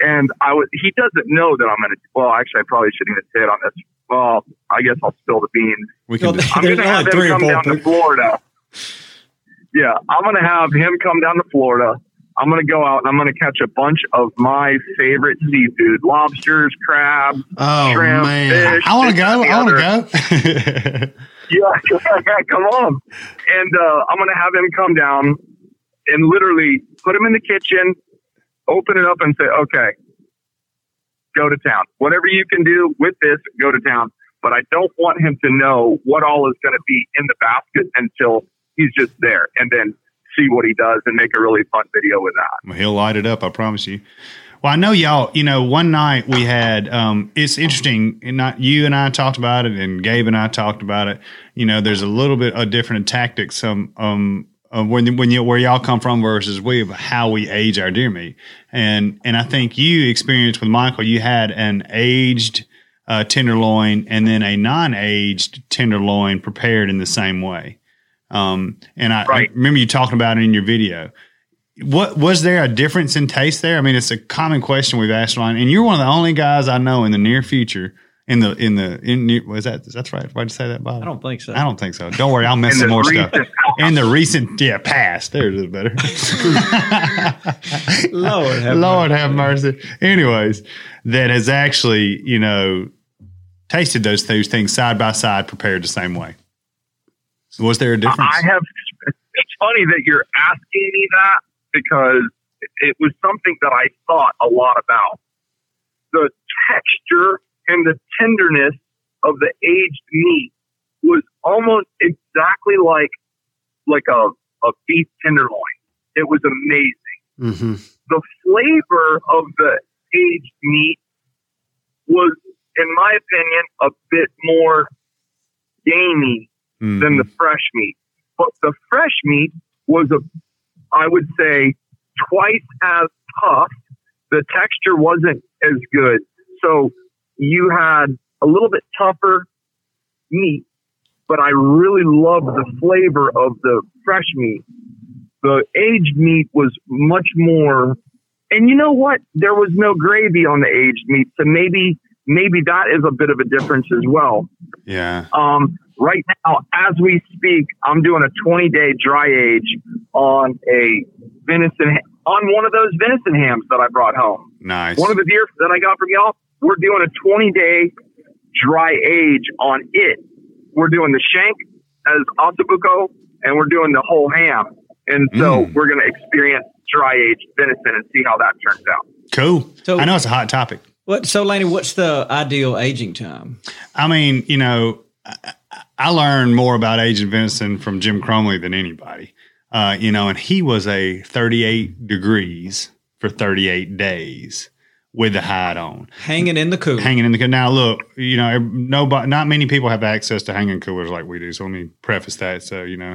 And I was, he doesn't know that I'm going to, well, actually, I probably shouldn't even say it on this. Well, I guess I'll spill the beans. We can, I'm going to have him come down to Florida. Yeah, I'm going to have him come down to Florida. I'm going to go out and I'm going to catch a bunch of my favorite seafood. Lobsters, crabs, oh, shrimp, man. fish. I want to go. I want to go. Yeah, come on. And uh, I'm going to have him come down and literally put him in the kitchen, open it up and say, okay, go to town. Whatever you can do with this, go to town. But I don't want him to know what all is going to be in the basket until he's just there, and then see what he does and make a really fun video with that. He'll light it up, I promise you. Well, I know y'all, you know, one night we had, um, it's interesting, and not you and I talked about it and Gabe and I talked about it. You know, there's a little bit of different tactics um, um, Uh, when when you, where y'all come from versus we how we age our deer meat, and and I think you experienced with Michael, you had an aged uh, tenderloin and then a non-aged tenderloin prepared in the same way. Um, and I, right. I remember you talking about it in your video. What was there a difference in taste there? I mean, it's a common question we've asked online, and you're one of the only guys I know in the near future. In the, in the, in, was that, that's right. Why'd you say that, Bob? I don't think so. I don't think so. Don't worry. I'll miss some more stuff. In the recent, yeah, past. There's it better. Lord have Lord mercy. have mercy. Anyways, that has actually, you know, tasted those two things side by side, prepared the same way. Was there a difference? I have, it's funny that you're asking me that because it was something that I thought a lot about. The texture and the tenderness of the aged meat was almost exactly like like a, a beef tenderloin. It was amazing. Mm-hmm. The flavor of the aged meat was, in my opinion, a bit more gamey mm. than the fresh meat. But the fresh meat was, a, I would say, twice as tough. The texture wasn't as good. So you had a little bit tougher meat, but I really loved the flavor of the fresh meat. The aged meat was much more, and you know what? There was no gravy on the aged meat, so maybe maybe that is a bit of a difference as well. Yeah. Um, right now, as we speak, I'm doing a twenty-day dry age on a venison, on one of those venison hams that I brought home. Nice. One of the deer that I got from y'all. We're doing a twenty-day dry age on it. We're doing the shank as ossobuco, and we're doing the whole ham. And so mm. we're going to experience dry age venison and see how that turns out. Cool. So, I know it's a hot topic. What? So, Laney, what's the ideal aging time? I mean, you know, I, I learned more about aging venison from Jim Cromley than anybody. Uh, you know, and he was a thirty-eight degrees for thirty-eight days. With the hide on, hanging in the cooler, hanging in the cooler. Now look, you know, nobody, not many people have access to hanging coolers like we do. So let me preface that. So you know,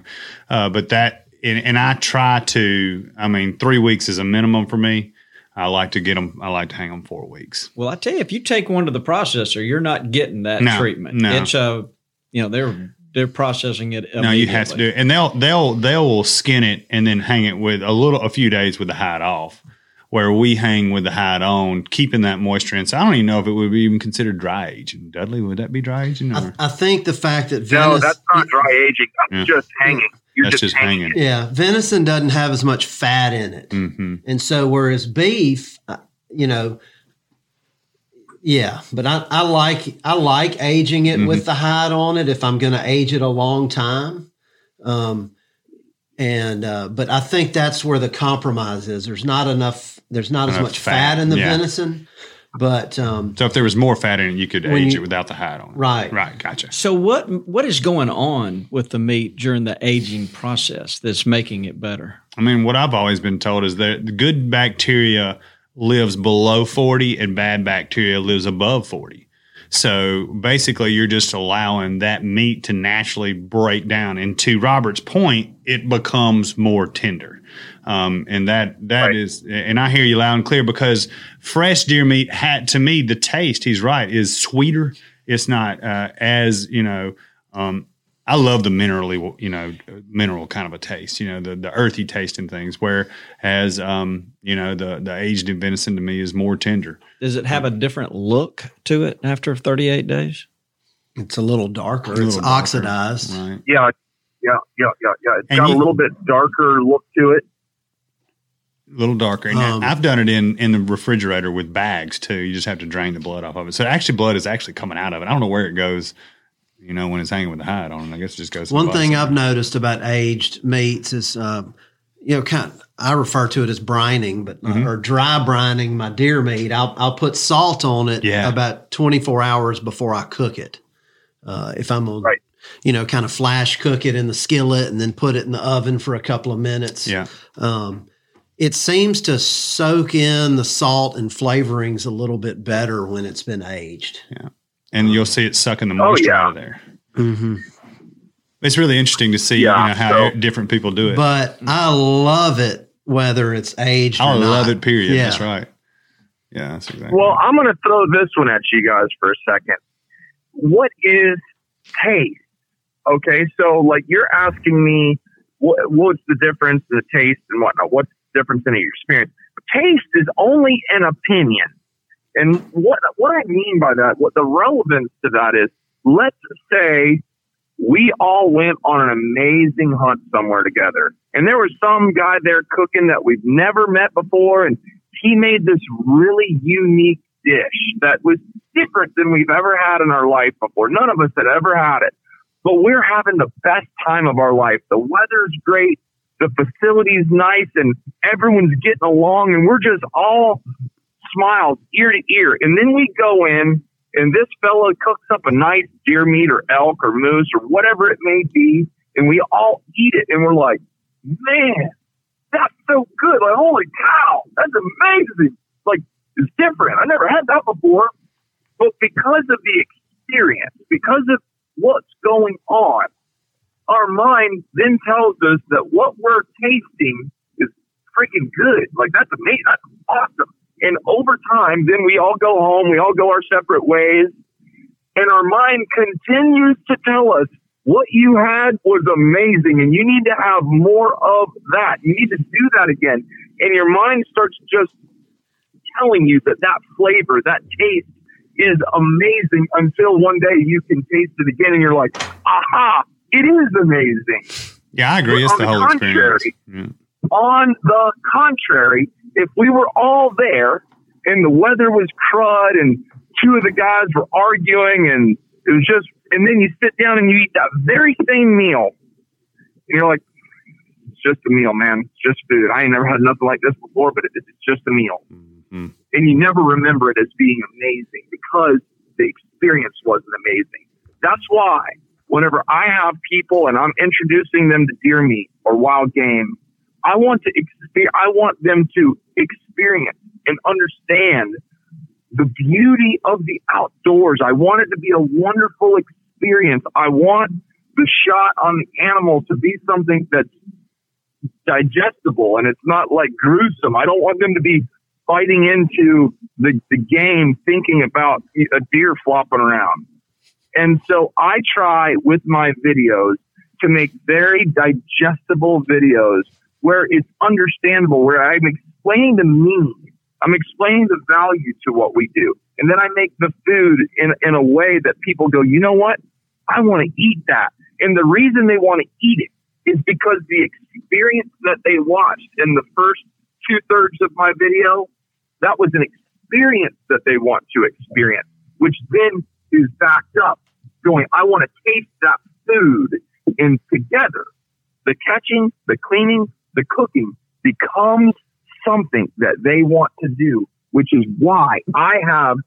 uh, but that, and, and I try to. I mean, three weeks is a minimum for me. I like to get them. I like to hang them four weeks. Well, I tell you, if you take one to the processor, you're not getting that no, treatment. No, it's a, you know, they're they're processing it. No, you have to do it, and they'll they'll they'll skin it and then hang it with a little, a few days with the hide off. Where we hang with the hide on, keeping that moisture in. So I don't even know if it would be even considered dry aging. Dudley, would that be dry aging? Or? I, th- I think the fact that venison... No, that's not dry aging. That's yeah. just hanging. You're that's just hanging. hanging. Yeah, venison doesn't have as much fat in it. Mm-hmm. And so whereas beef, you know, yeah. But I, I like I like aging it mm-hmm. with the hide on it if I'm going to age it a long time. Um, and uh, but I think that's where the compromise is. There's not enough... There's not as much fat, fat in the yeah. venison, but um, so if there was more fat in it, you could age you, it without the hide on it. Right, right, gotcha. So what what is going on with the meat during the aging process that's making it better? I mean, what I've always been told is that good bacteria lives below forty, and bad bacteria lives above forty. So basically, you're just allowing that meat to naturally break down. And to Robert's point, it becomes more tender. Um, and that that right. is, and I hear you loud and clear, because fresh deer meat had, to me, the taste, he's right, is sweeter. It's not uh, as, you know, um, I love the minerally, you know, mineral kind of a taste, you know, the, the earthy taste in things, whereas, um, you know, the, the aged venison to me is more tender. Does it have a different look to it after thirty-eight days? It's a little darker. It's, it's little oxidized. Darker, right? Yeah, yeah, yeah, yeah, yeah. It's and got you, a little bit darker look to it. A little darker. And um, I've done it in, in the refrigerator with bags, too. You just have to drain the blood off of it. So actually, blood is actually coming out of it. I don't know where it goes. You know, when it's hanging with the hide on, I guess it just goes. One thing I've noticed about aged meats is, uh, you know, kind of, I refer to it as brining, but mm-hmm. uh, or dry brining my deer meat. I'll I'll put salt on it yeah. about twenty-four hours before I cook it. Uh, if I'm gonna, right. you know, kind of flash cook it in the skillet and then put it in the oven for a couple of minutes. Yeah. Um, it seems to soak in the salt and flavorings a little bit better when it's been aged. Yeah. And you'll see it sucking the moisture oh, yeah. out of there. Mm-hmm. It's really interesting to see yeah, you know, how so. different people do it. But I love it, whether it's aged I or not. I love it, period. Yeah. That's right. Yeah, that's exactly Well, right. I'm going to throw this one at you guys for a second. What is taste? Okay, so like you're asking me, what, what's the difference in the taste and whatnot? What's the difference in your experience? Taste is only an opinion. And what what I mean by that, what the relevance to that is, let's say we all went on an amazing hunt somewhere together. And there was some guy there cooking that we've never met before, and he made this really unique dish that was different than we've ever had in our life before. None of us had ever had it. But we're having the best time of our life. The weather's great, the facility's nice, and everyone's getting along, and we're just all smiles ear to ear. And then we go in and this fellow cooks up a nice deer meat or elk or moose or whatever it may be, and we all eat it and we're like, man, that's so good. Like, holy cow, that's amazing. Like, it's different. I never had that before. But because of the experience, because of what's going on, our mind then tells us that what we're tasting is freaking good. Like, that's amazing. That's awesome. And over time, then we all go home, we all go our separate ways, and our mind continues to tell us what you had was amazing, and you need to have more of that. You need to do that again. And your mind starts just telling you that that flavor, that taste is amazing until one day you can taste it again, and you're like, aha, it is amazing. Yeah, I agree. But it's the, the whole experience. Yeah. On the contrary, if we were all there and the weather was crud and two of the guys were arguing and it was just, and then you sit down and you eat that very same meal and you're like, it's just a meal, man. It's just food. I ain't never had nothing like this before, but it's just a meal. Mm-hmm. And you never remember it as being amazing because the experience wasn't amazing. That's why whenever I have people and I'm introducing them to deer meat or wild game, I want to exper- I want them to experience and understand the beauty of the outdoors. I want it to be a wonderful experience. I want the shot on the animal to be something that's digestible and it's not like gruesome. I don't want them to be biting into the, the game thinking about a deer flopping around. And so I try with my videos to make very digestible videos where it's understandable, where I'm explaining the meaning, I'm explaining the value to what we do. And then I make the food in, in a way that people go, you know what? I want to eat that. And the reason they want to eat it is because the experience that they watched in the first two thirds of my video, that was an experience that they want to experience, which then is backed up going, I want to taste that food. And together, the catching, the cleaning, the cooking becomes something that they want to do, which is why I have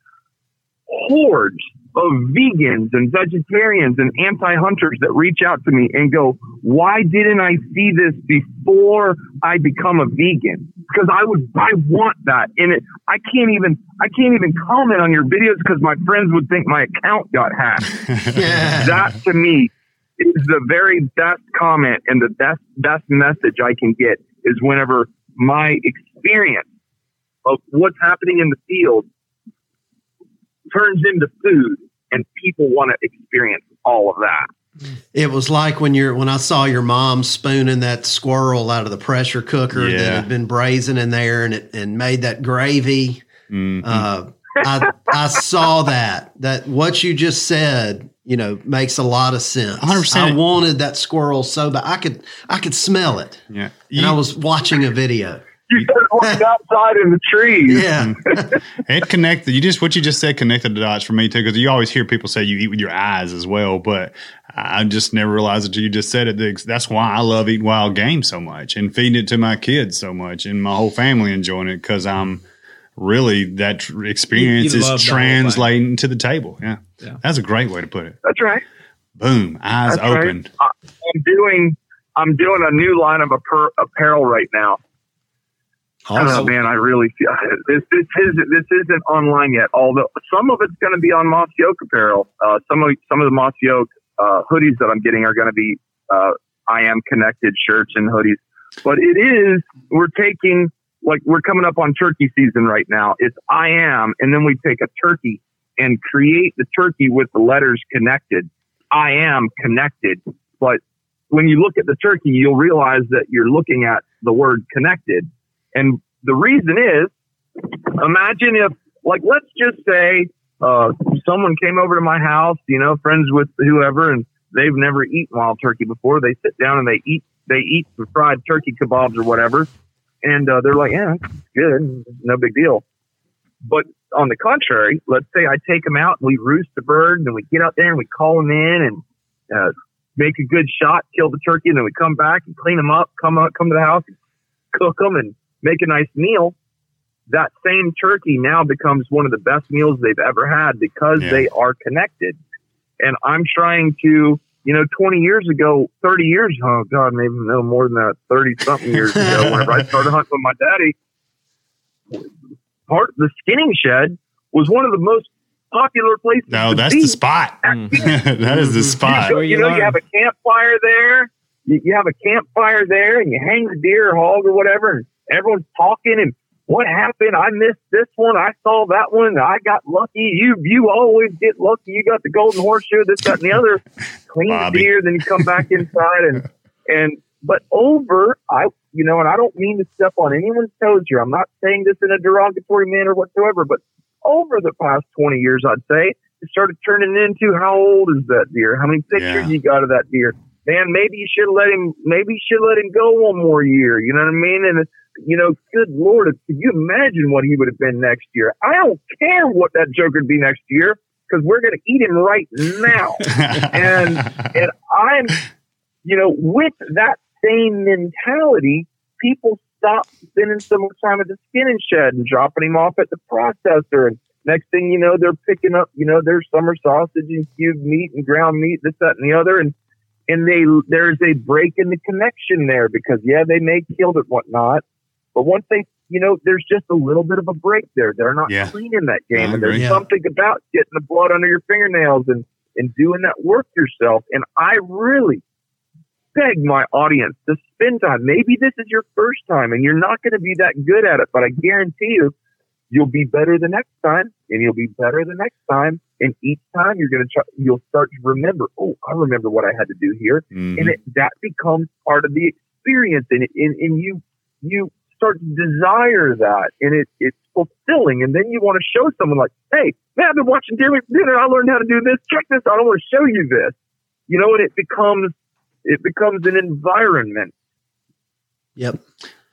hordes of vegans and vegetarians and anti-hunters that reach out to me and go, why didn't I see this before I become a vegan? Because I would, I want that. And it, I can't even, I can't even comment on your videos because my friends would think my account got hacked. Yeah. That to me is the very best comment and the best, best message I can get is whenever my experience of what's happening in the field turns into food and people want to experience all of that. It was like when you're when I saw your mom spooning that squirrel out of the pressure cooker yeah. that had been braising in there, and it and made that gravy. Mm-hmm. Uh, I I saw that that what you just said, you know, makes a lot of sense. one hundred percent. I wanted that squirrel so bad. I could I could smell it. Yeah, you, and I was watching a video. You started walking outside in the trees. Yeah, it connected. You just what you just said connected the dots for me too, because you always hear people say you eat with your eyes as well, but I just never realized that you just said it. That's why I love eating wild game so much and feeding it to my kids so much and my whole family enjoying it, because I'm really that experience you, you is translating to the table. Yeah. yeah. That's a great way to put it. That's right. Boom. Eyes That's open. Right. I'm doing, I'm doing a new line of apparel right now. Awesome. I don't know, man. I really feel this, this, isn't, this isn't online yet. Although some of it's going to be on Mossy Oak apparel. Uh, some of, some of the Mossy Oak, Uh, hoodies that I'm getting are going to be uh, I Am Connected shirts and hoodies. But it is, we're taking, like, we're coming up on turkey season right now. It's I Am, and then we take a turkey and create the turkey with the letters connected. I Am Connected. But when you look at the turkey, you'll realize that you're looking at the word connected. And the reason is, imagine if, like, let's just say, Uh, someone came over to my house, you know, friends with whoever, and they've never eaten wild turkey before. They sit down and they eat, they eat the fried turkey kebabs or whatever. And, uh, they're like, yeah, it's good. No big deal. But on the contrary, let's say I take them out and we roost the bird and we get out there and we call them in and, uh, make a good shot, kill the turkey. And then we come back and clean them up, come out, come to the house, and cook them and make a nice meal. That same turkey now becomes one of the best meals they've ever had because yeah. they are connected. And I'm trying to, you know, twenty years ago, thirty years, oh God, maybe no more than that, thirty something years ago, whenever I started hunting with my daddy, part of the skinning shed was one of the most popular places. No, that's the spot. That is the spot. You know, you, know, you have a campfire there. You, you have a campfire there and you hang the deer or hog or whatever. And everyone's talking and, what happened? I missed this one. I saw that one. I got lucky. You you always get lucky. You got the golden horseshoe, this, that, and the other. Clean Bobby. The deer, then you come back inside. And, and but over, I you know, and I don't mean to step on anyone's toes here. I'm not saying this in a derogatory manner whatsoever, but over the past twenty years, I'd say, it started turning into how old is that deer? How many pictures yeah. you got of that deer? Man, maybe you should let him, maybe you should let him go one more year. You know what I mean? And it's, you know, good Lord, could you imagine what he would have been next year? I don't care what that joker would be next year because we're going to eat him right now. and and I'm, you know, with that same mentality, people stop spending so much time at the skinning shed and dropping him off at the processor. And next thing you know, they're picking up, you know, their summer sausage and cubed meat and ground meat, this, that, and the other. And and they there's a break in the connection there because, yeah, they may killed it whatnot. But once they, you know, there's just a little bit of a break there. They're not yeah. cleaning that game. And there's yeah. something about getting the blood under your fingernails and, and doing that work yourself. And I really beg my audience to spend time. Maybe this is your first time and you're not going to be that good at it, but I guarantee you, you'll be better the next time and you'll be better the next time. And each time you're going to try, you'll start to remember, oh, I remember what I had to do here. Mm-hmm. And it, that becomes part of the experience. And, and, and you, you, start to desire that, and it, it's fulfilling. And then you want to show someone like, hey, man, I've been watching Dinner. I learned how to do this. Check this out. I want to show you this. You know, and it becomes it becomes an environment. Yep.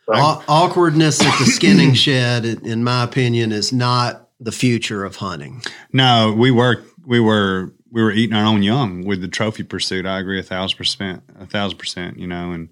So, Aw- awkwardness at the skinning shed, in my opinion, is not the future of hunting. No, we were we were we were eating our own young with the trophy pursuit. I agree a thousand percent, a thousand percent. You know, and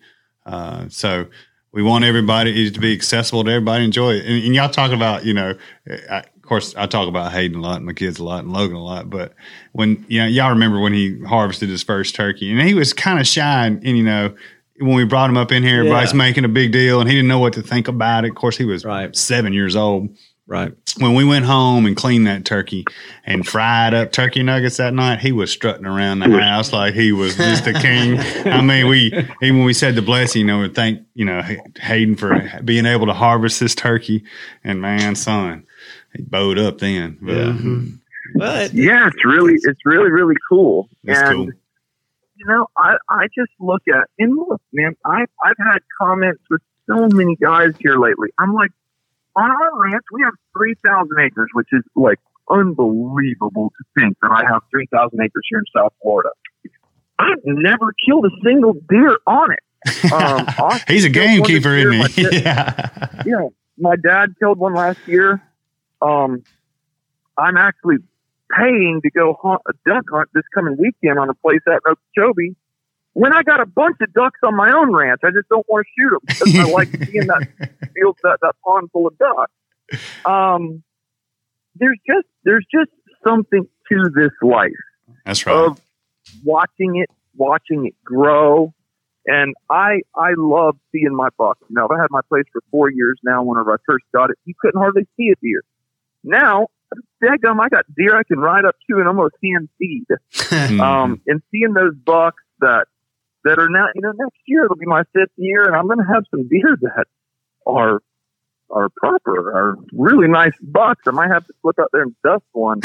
uh, so. We want everybody to be accessible to everybody, enjoy it. And, and y'all talk about, you know, I, of course, I talk about Hayden a lot and my kids a lot and Logan a lot. But when, you know, y'all remember when he harvested his first turkey and he was kind of shy. And, and, you know, when we brought him up in here, everybody's yeah. making a big deal and he didn't know what to think about it. Of course, he was right. seven years old. Right. When we went home and cleaned that turkey and fried up turkey nuggets that night, he was strutting around the house like he was just a king. I mean, we even when we said the blessing, you know, we thank, you know, Hayden for being able to harvest this turkey. And man, son, he bowed up then. But, yeah. Mm-hmm. But yeah, it's really, it's really, really cool. That's and, cool. You know, I, I just look at, and look, man, I, I've had comments with so many guys here lately. I'm like, on our ranch, we have three thousand acres, which is like unbelievable to think that I have three thousand acres here in South Florida. I've never killed a single deer on it. Um, He's a gamekeeper, isn't he? Yeah. You know, my dad killed one last year. Um, I'm actually paying to go hunt a duck hunt this coming weekend on a place out in Okeechobee. When I got a bunch of ducks on my own ranch, I just don't want to shoot them because I like seeing that field, that, that pond full of ducks. Um, there's just there's just something to this life. That's right. Of watching it, watching it grow, and I I love seeing my bucks. You know, I've had my place for four years now. Whenever I first got it, you couldn't hardly see a deer. Now, daggum, I got deer I can ride up to and almost see and feed. um, and seeing those bucks that. that are now, you know, next year it'll be my fifth year and I'm going to have some deer that are, are proper, are really nice bucks. I might have to flip out there and dust one,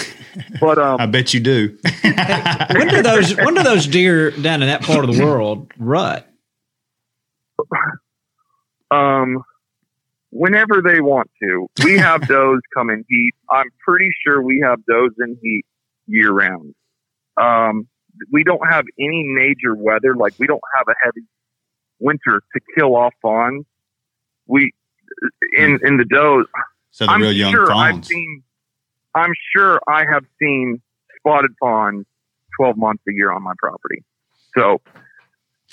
but, um, I bet you do. When do those, when do those deer down in that part of the world rut? Um, whenever they want to, we have does come in heat. I'm pretty sure we have does in heat year round. Um, We don't have any major weather. Like, we don't have a heavy winter to kill off fawns. We, in, in the does, so the I'm real young sure fawns. I've seen, I'm sure I have seen spotted fawns twelve months a year on my property. So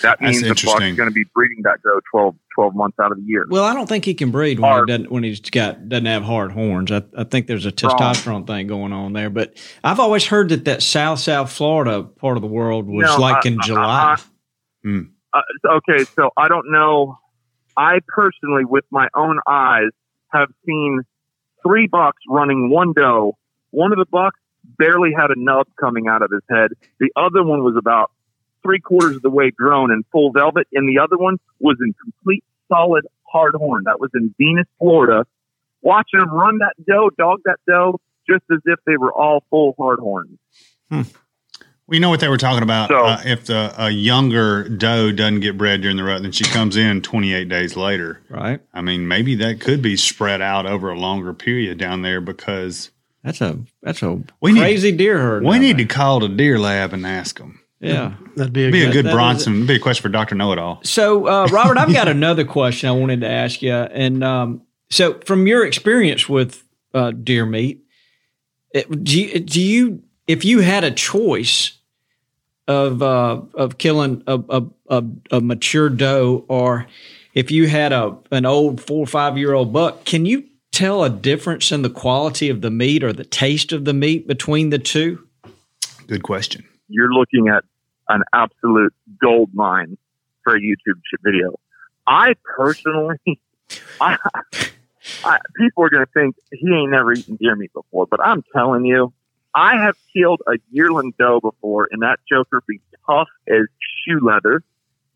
that means the buck's going to be breeding that doe twelve, twelve months out of the year. Well, I don't think he can breed when hard. he doesn't, when he's got, doesn't have hard horns. I, I think there's a testosterone Wrong. thing going on there, but I've always heard that that South, South Florida part of the world was no, like I, in I, July. I, I, mm. uh, okay. So I don't know. I personally, with my own eyes, have seen three bucks running one doe. One of the bucks barely had a nub coming out of his head. The other one was about three quarters of the way grown in full velvet, and the other one was in complete solid hard horn. That was in Venus, Florida. Watching them run that doe, dog that doe, just as if they were all full hard horns. Hmm. We know what they were talking about. So, uh, if the, a younger doe doesn't get bred during the rut, then she comes in twenty-eight days later. Right. I mean, maybe that could be spread out over a longer period down there because that's a that's a we crazy need, deer herd. We need there. to call the deer lab and ask them. Yeah, that'd be a be good, a good Bronson. Be a question for Doctor Know-It-All. So, uh, Robert, I've got another question I wanted to ask you. And um, so, from your experience with uh, deer meat, it, do, you, do you, if you had a choice of uh, of killing a, a, a, a mature doe, or if you had a an old four or five year old buck, can you tell a difference in the quality of the meat or the taste of the meat between the two? Good question. You're looking at an absolute gold mine for a YouTube video. I personally, I, I, people are going to think he ain't never eaten deer meat before, but I'm telling you, I have killed a yearling doe before, and that joker be tough as shoe leather.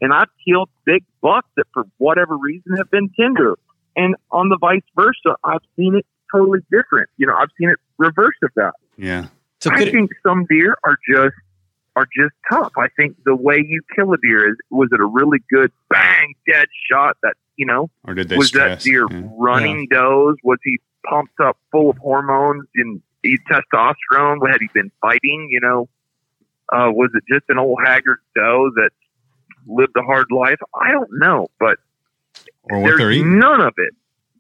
And I've killed big bucks that, for whatever reason, have been tender. And on the vice versa, I've seen it totally different. You know, I've seen it reverse of that. Yeah, so I think it- some deer are just. are just tough. I think the way you kill a deer is, was it a really good bang, dead shot that, you know, or did they was stress? that deer yeah. running yeah. does? Was he pumped up full of hormones and testosterone? Had he been fighting, you know? Uh, was it just an old haggard doe that lived a hard life? I don't know, but or what there's none of it.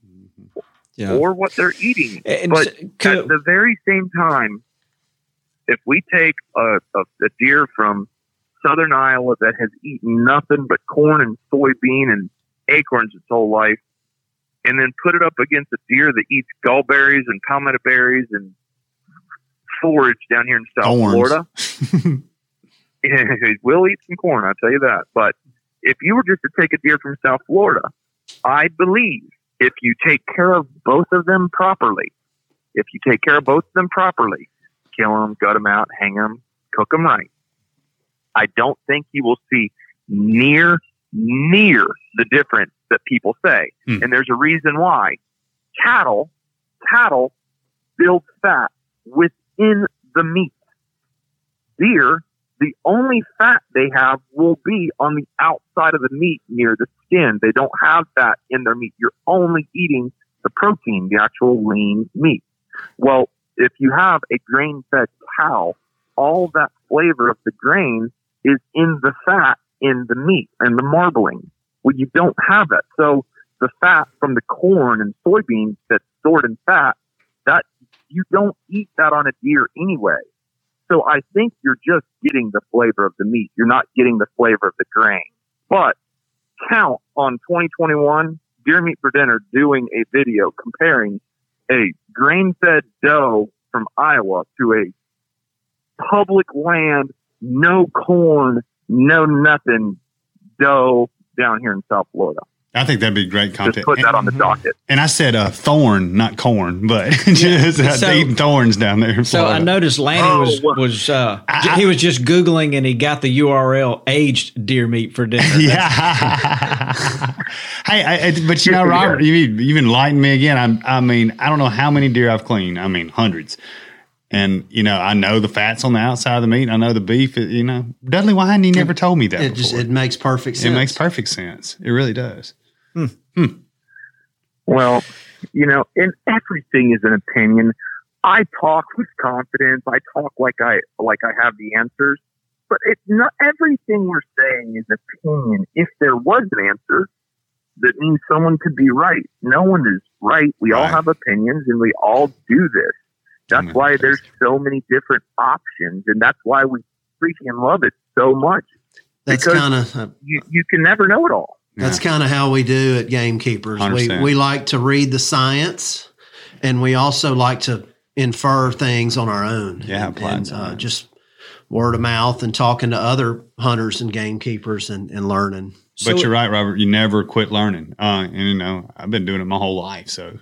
Mm-hmm. Yeah. Or what they're eating. And but so, at the very same time, if we take a, a, a deer from southern Iowa that has eaten nothing but corn and soybean and acorns its whole life, and then put it up against a deer that eats gallberries and palmetto berries and forage down here in South Thorns. Florida, it will eat some corn, I'll tell you that. But if you were just to take a deer from South Florida, I believe if you take care of both of them properly, If you take care of both of them properly, kill them, gut them out, hang them, cook them right, I don't think you will see near, near the difference that people say. Mm. And there's a reason why. Cattle, cattle build fat within the meat. Deer, the only fat they have will be on the outside of the meat near the skin. They don't have fat in their meat. You're only eating the protein, the actual lean meat. Well, if you have a grain-fed cow, all that flavor of the grain is in the fat in the meat and the marbling. Well, you don't have that. So the fat from the corn and soybeans that's stored in fat, that you don't eat that on a deer anyway. So I think you're just getting the flavor of the meat. You're not getting the flavor of the grain. But count on twenty twenty-one Deer Meat for Dinner doing a video comparing a grain-fed doe from Iowa to a public land, no corn, no nothing doe down here in South Florida. I think that'd be great content. Just put that and, on the docket. And I said uh, thorn, not corn, but just yeah. so, eating thorns down there in Florida. So I noticed Lanny oh, was, was uh, I, j- he was just Googling and he got the U R L aged deer meat for dinner. Yeah. hey, I, I, but you know, Robert, you, you've enlightened me again. I, I mean, I don't know how many deer I've cleaned. I mean, hundreds. And, you know, I know the fat's on the outside of the meat. I know the beef, you know. Dudley Wyden never told me that it before. Just, it makes perfect sense. It makes perfect sense. It really does. Hmm. Hmm. Well, you know, and everything is an opinion. I talk with confidence. I talk like I like I have the answers. But it's not everything we're saying is opinion. If there was an answer, that means someone could be right. No one is right. We all, all right. have opinions, and we all do this. That's why there's so many different options, and that's why we freaking love it so much. That's kind of uh, you, you can never know it all. That's yeah. kind of how we do at Gamekeepers. one hundred percent. We we like to read the science, and we also like to infer things on our own. Yeah, and, and uh, just word of mouth and talking to other hunters and gamekeepers and, and learning. But so you're it, right, Robert. You never quit learning. Uh, and you know, I've been doing it my whole life, so.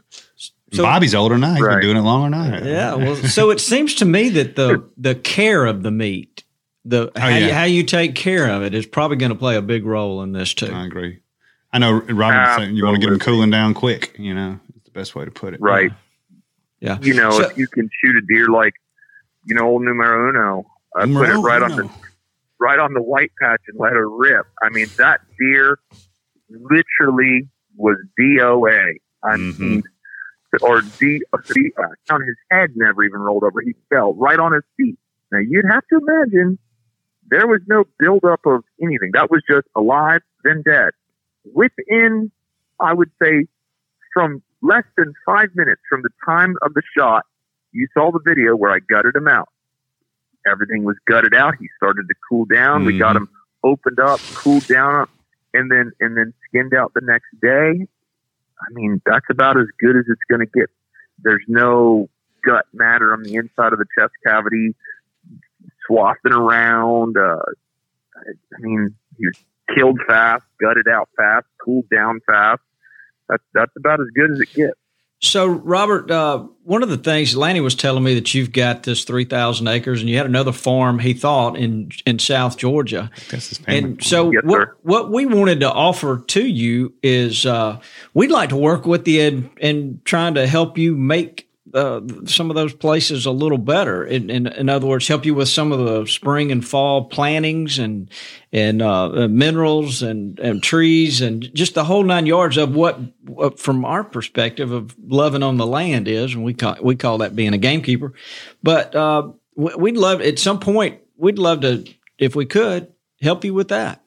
So, Bobby's older now. He's right. been doing it longer now. Yeah. Well, so it seems to me that the the care of the meat, the how, oh, yeah. you, how you take care of it, is probably going to play a big role in this too. I agree. I know Robert's saying you want to get them cooling down quick. You know, it's the best way to put it. Right. Yeah. yeah. You know, so, if you can shoot a deer like, you know, old numero uno, I numero put it right uno. on the right on the white patch and let her rip. I mean, that deer literally was D O A. I mean. Mm-hmm. Or D, on his head never even rolled over. He fell right on his feet. Now, you'd have to imagine there was no buildup of anything. That was just alive, then dead. Within, I would say, from less than five minutes from the time of the shot, you saw the video where I gutted him out. Everything was gutted out. He started to cool down. Mm. We got him opened up, cooled down, and then and then skinned out the next day. I mean, that's about as good as it's going to get. There's no gut matter on the inside of the chest cavity, swathing around. Uh, I mean, he was killed fast, gutted out fast, cooled down fast. That's, that's about as good as it gets. So, Robert, uh, one of the things Lanny was telling me that you've got this three thousand acres and you had another farm, he thought, in in South Georgia. And so yes, what, what we wanted to offer to you is uh, we'd like to work with you in, in trying to help you make uh, some of those places a little better. In, in, in other words, help you with some of the spring and fall plantings and and uh, minerals and, and trees and just the whole nine yards of what, from our perspective of loving on the land is, and we call, we call that being a gamekeeper. But uh, we'd love, at some point, we'd love to, if we could, help you with that.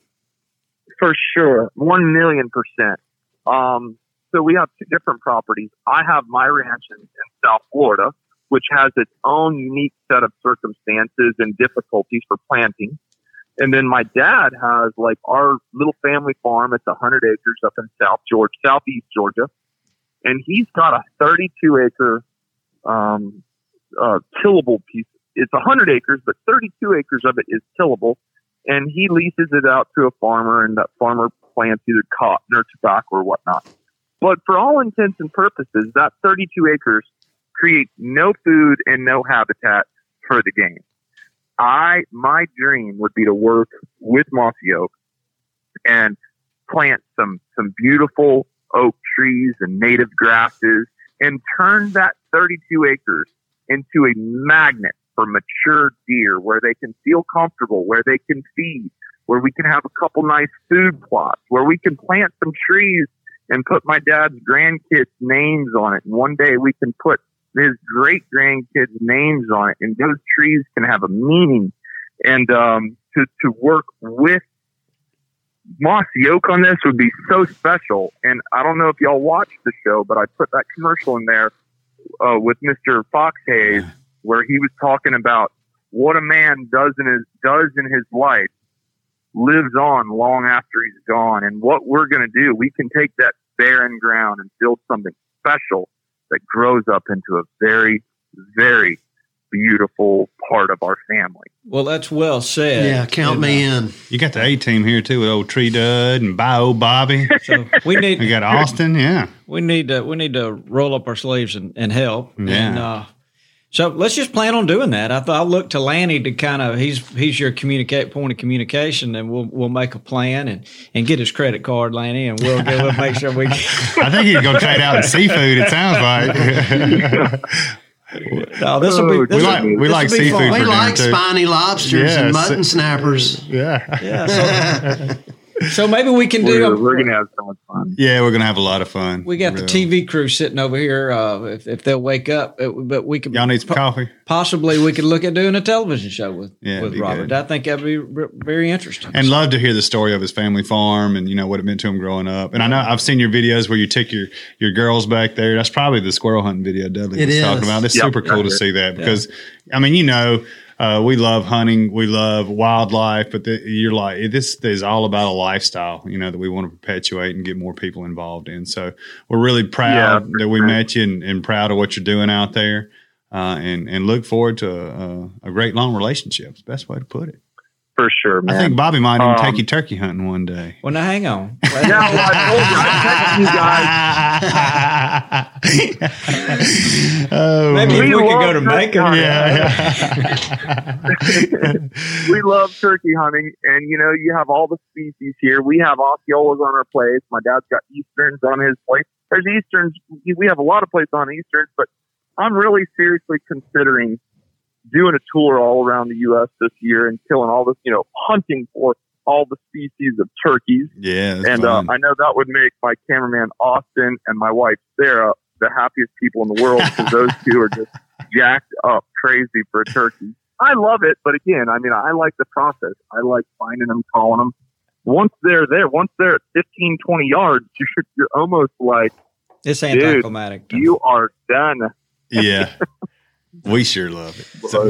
For sure. One million percent. Um, so we have two different properties. I have my ranch in, in South Florida, which has its own unique set of circumstances and difficulties for planting. And then my dad has like our little family farm. It's a hundred acres up in South Georgia, Southeast Georgia. And he's got a thirty-two acre, um, uh, tillable piece. It's a hundred acres, but thirty-two acres of it is tillable. And he leases it out to a farmer, and that farmer plants either cotton or tobacco or whatnot. But for all intents and purposes, that thirty-two acres create no food and no habitat for the game. I, my dream would be to work with Mossy Oak and plant some, some beautiful oak trees and native grasses and turn that thirty-two acres into a magnet for mature deer where they can feel comfortable, where they can feed, where we can have a couple nice food plots, where we can plant some trees and put my dad's grandkids' names on it. And one day we can put his great grandkids' names on it, and those trees can have a meaning. And um, to, to work with Mossy Oak on this would be so special. And I don't know if y'all watched the show, but I put that commercial in there uh, with Mister Fox Hayes, where he was talking about what a man does in his, does in his life lives on long after he's gone. And what we're going to do, we can take that barren ground and build something special that grows up into a very, very beautiful part of our family. Well, that's well said. Yeah, count and, me uh, in. You got the A-team here, too, with old Tree Dud and Bio Bobby. So we need. We got Austin, yeah. We need to, we need to roll up our sleeves and, and help. Yeah. And, uh, so let's just plan on doing that. I th- I'll look to Lanny to kind of, he's he's your communicate point of communication, and we'll we'll make a plan and, and get his credit card, Lanny, and we'll, we'll make sure we. I think he's gonna trade out in seafood. It sounds like. No, this will be. This we like we like seafood. For we like spiny too. Lobsters yeah, and mutton so, snappers. Yeah. Yeah. So, So maybe we can do. We're, we're going to have so much fun. Yeah, we're going to have a lot of fun. We got really. The T V crew sitting over here. Uh, if, if they'll wake up, it, but we could. Y'all need some po- coffee. Possibly, we could look at doing a television show with yeah, with Robert. Good. I think that'd be r- very interesting. And so. Love to hear the story of his family farm and you know what it meant to him growing up. And I know I've seen your videos where you take your, your girls back there. That's probably the squirrel hunting video Dudley it was is. talking about. It's yep, super cool to see that because yeah. I mean you know. Uh, we love hunting. We love wildlife, but the, you're like, this is all about a lifestyle, you know, that we want to perpetuate and get more people involved in. So we're really proud yeah, that we sure. met you and, and proud of what you're doing out there uh, and, and look forward to a, a great long relationship. It's the best way to put it. For sure, man. I think Bobby might even um, take you turkey hunting one day. Well, now hang on. No, I told you, I guys. Oh, maybe we, we could go to Macon. Yeah, yeah. We love turkey hunting, and you know, you have all the species here. We have Osceolas on our place. My dad's got Easterns on his place. There's Easterns. We have a lot of places on Easterns, but I'm really seriously considering doing a tour all around the U S this year and killing all this, you know, hunting for all the species of turkeys. Yeah. And uh, I know that would make my cameraman Austin and my wife Sarah the happiest people in the world because those two are just jacked up crazy for a turkey. I love it, but again, I mean, I like the process. I like finding them, calling them. Once they're there, once they're at fifteen, twenty yards, you're, you're almost like, it's anticlimactic. You are done. Yeah. We sure love it. So.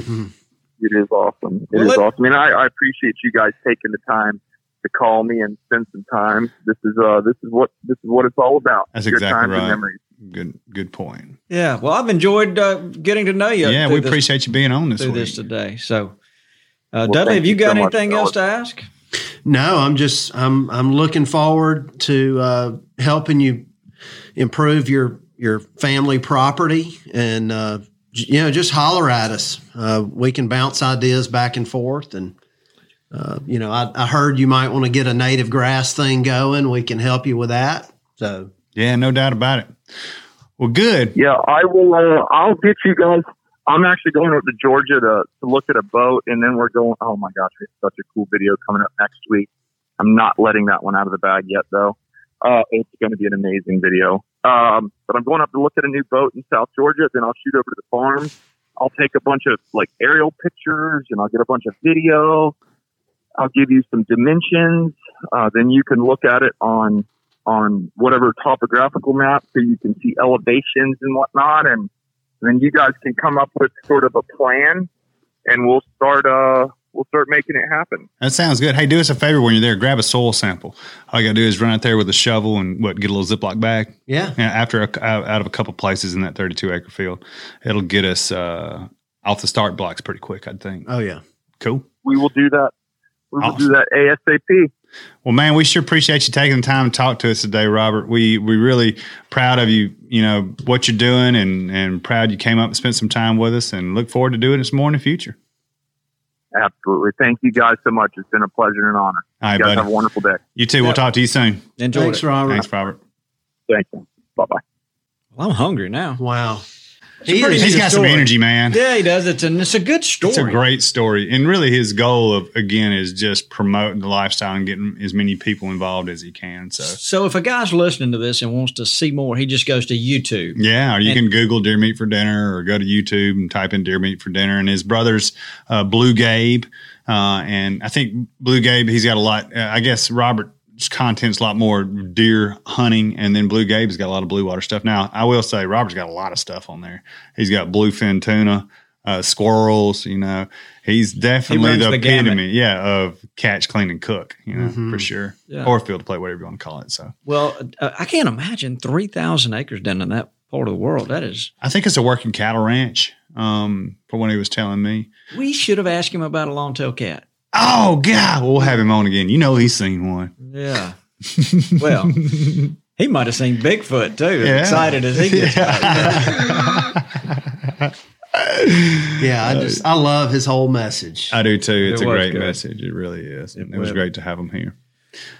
It is awesome. It well, is awesome. And I, I appreciate you guys taking the time to call me and spend some time. This is uh, this is what this is what it's all about. That's your exactly right. Memories. Good, good point. Yeah. Well, I've enjoyed uh, getting to know you. Yeah, we this, appreciate you being on this through week. this today. So, uh, well, Dudley, have you got so anything much, else to ask? No, I'm just I'm I'm looking forward to uh, helping you improve your your family property and. Uh, You know, just holler at us. Uh, we can bounce ideas back and forth. And, uh, you know, I, I heard you might want to get a native grass thing going. We can help you with that. So, yeah, no doubt about it. Well, good. Yeah, I will. Uh, I'll get you guys. I'm actually going up to Georgia to, to look at a boat. And then we're going. Oh, my gosh. It's such a cool video coming up next week. I'm not letting that one out of the bag yet, though. Uh, it's going to be an amazing video. Um, but I'm going up to look at a new boat in South Georgia. Then I'll shoot over to the farm. I'll take a bunch of like aerial pictures and I'll get a bunch of video. I'll give you some dimensions. Uh, then you can look at it on, on whatever topographical map so you can see elevations and whatnot. And then you guys can come up with sort of a plan and we'll start, uh, We'll start making it happen. That sounds good. Hey, do us a favor when you're there. Grab a soil sample. All you got to do is run out there with a shovel and what? Get a little Ziploc bag. Yeah. Yeah. After a, out of a couple places in that thirty-two acre field, it'll get us uh, off the start blocks pretty quick, I think. Oh yeah. Cool. We will do that. We will awesome. do that ASAP. Well, man, we sure appreciate you taking the time to talk to us today, Robert. We we really proud of you, you know, what you're doing, and, and proud you came up and spent some time with us, and look forward to doing this more in the future. Absolutely. Thank you guys so much. It's been a pleasure and an honor. All right, you guys, buddy. Have a wonderful day. You too. Yep. We'll talk to you soon. Enjoy. Thanks, it. Robert. Thanks, Robert. Thank you. Bye-bye. Well, I'm hungry now. Wow. He pretty, he's got story. some energy, man. Yeah, he does. It's a, it's a good story. It's a great story. And really his goal, of again, is just promoting the lifestyle and getting as many people involved as he can. So so if a guy's listening to this and wants to see more, he just goes to YouTube. Yeah, or you and, can Google deer meat for dinner, or go to YouTube and type in deer meat for dinner. And his brother's uh, Blue Gabe. Uh, and I think Blue Gabe, he's got a lot. Uh, I guess Robert. Content's a lot more deer hunting, and then Blue Gabe's got a lot of blue water stuff. Now, I will say Robert's got a lot of stuff on there. He's got bluefin tuna, uh, squirrels. You know, he's definitely he the, the epitome, yeah, of catch, clean, and cook. You know, mm-hmm. for sure, yeah. Or field to play, whatever you want to call it. So, well, uh, I can't imagine three thousand acres down in that part of the world. That is, I think it's a working cattle ranch. Um, for what he was telling me, we should have asked him about a long tail cat. Oh, God, we'll have him on again. You know he's seen one. Yeah. Well, he might have seen Bigfoot, too, yeah. Excited as he gets. Yeah. Yeah, I just I love his whole message. I do, too. It's it a great good. message. It really is. It, it was great to have him here.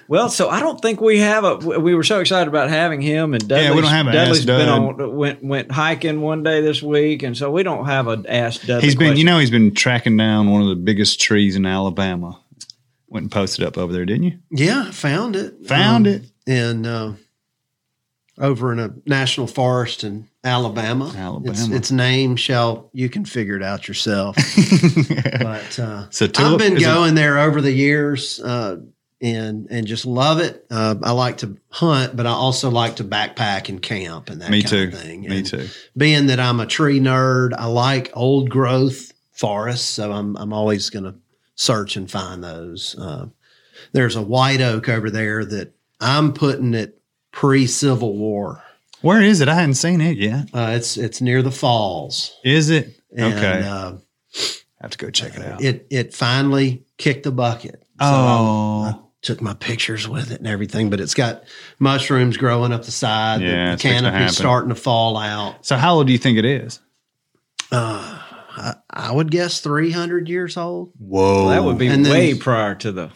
Well, so I don't think we have a. We were so excited about having him, and Dudley's, yeah, we don't have an Dudley's ask been Dud. on went went hiking one day this week, and so we don't have an Ask Dudley. He's been, question. you know, he's been tracking down one of the biggest trees in Alabama. Went and posted up over there, didn't you? Yeah, found it, found um, it, and uh, over in a national forest in Alabama. Alabama, its, its name shall you can figure it out yourself. But uh, so tulip, I've been going it, there over the years. Uh, And and just love it. Uh, I like to hunt, but I also like to backpack and camp and that Me kind too. of thing. And Me too. Being that I'm a tree nerd, I like old growth forests, so I'm I'm always going to search and find those. Uh, there's a white oak over there that I'm putting it pre-Civil War. Where is it? I hadn't seen it yet. Uh, it's it's near the falls. Is it? And, okay. Uh, I have to go check it out. It it finally kicked the bucket. So oh. I, took my pictures with it and everything, but it's got mushrooms growing up the side. Yeah, the canopy's starting to fall out. So how old do you think it is? Uh, I, I would guess three hundred years old. Whoa. Well, that would be and way then, prior to the...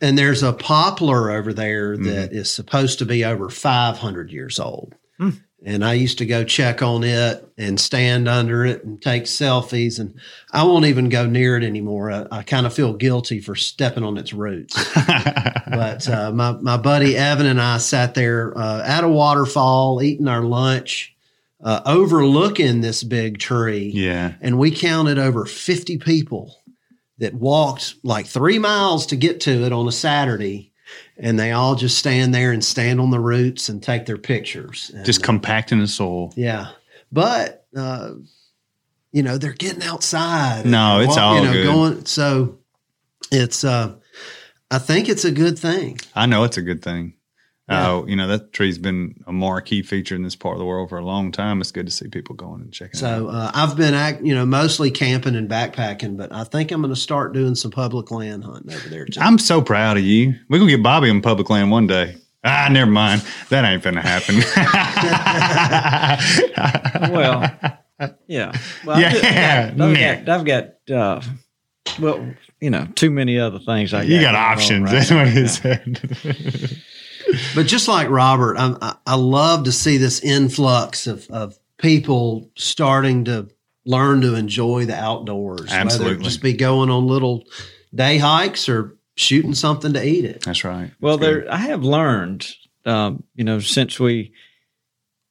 And there's a poplar over there that mm. is supposed to be over five hundred years old. Mm. And I used to go check on it and stand under it and take selfies. And I won't even go near it anymore. I, I kind of feel guilty for stepping on its roots. But uh, my, my buddy Evan and I sat there uh, at a waterfall, eating our lunch, uh, overlooking this big tree. Yeah. And we counted over fifty people that walked like three miles to get to it on a Saturday. And they all just stand there and stand on the roots and take their pictures. And, just compacting the soil. Yeah. But, uh, you know, they're getting outside. No, it's walk, all you know, good. Going, so it's, uh, I think it's a good thing. I know it's a good thing. Yeah. Uh, you know, that tree's been a marquee feature in this part of the world for a long time. It's good to see people going and checking so, it out. So uh, I've been, act, you know, mostly camping and backpacking, but I think I'm going to start doing some public land hunting over there too. I'm so proud of you. We're going to get Bobby on public land one day. Ah, never mind. That ain't going to happen. well, yeah. Well, yeah. I've got, I've got, I've got uh, well, you know, too many other things. I got you got options. Right. That's what he said. But just like Robert, I'm, I, I love to see this influx of, of people starting to learn to enjoy the outdoors. Absolutely. Whether just be going on little day hikes or shooting something to eat it. That's right. Well, That's there good. I have learned, um, you know, since we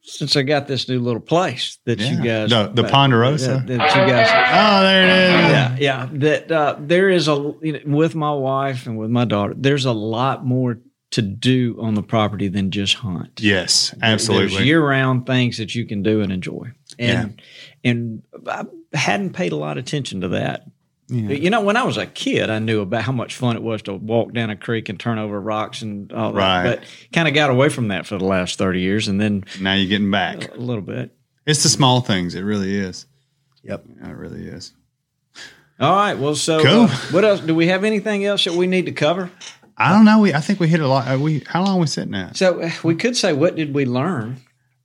since I got this new little place that yeah. you guys the, the Ponderosa uh, that, that you guys oh there it is yeah yeah that uh, there is a you know, with my wife and with my daughter there's a lot more to do on the property than just hunt. Yes, absolutely. There's year-round things that you can do and enjoy. And yeah. and I hadn't paid a lot of attention to that. Yeah. You know, when I was a kid, I knew about how much fun it was to walk down a creek and turn over rocks and all right. that. But kind of got away from that for the last thirty years. And then now you're getting back. A little bit. It's the small things. It really is. Yep. It really is. All right. Well, so cool. uh, what else? Do we have anything else that we need to cover? I don't know. We I think we hit a lot. We how long are we sitting at? So uh, we could say, what did we learn?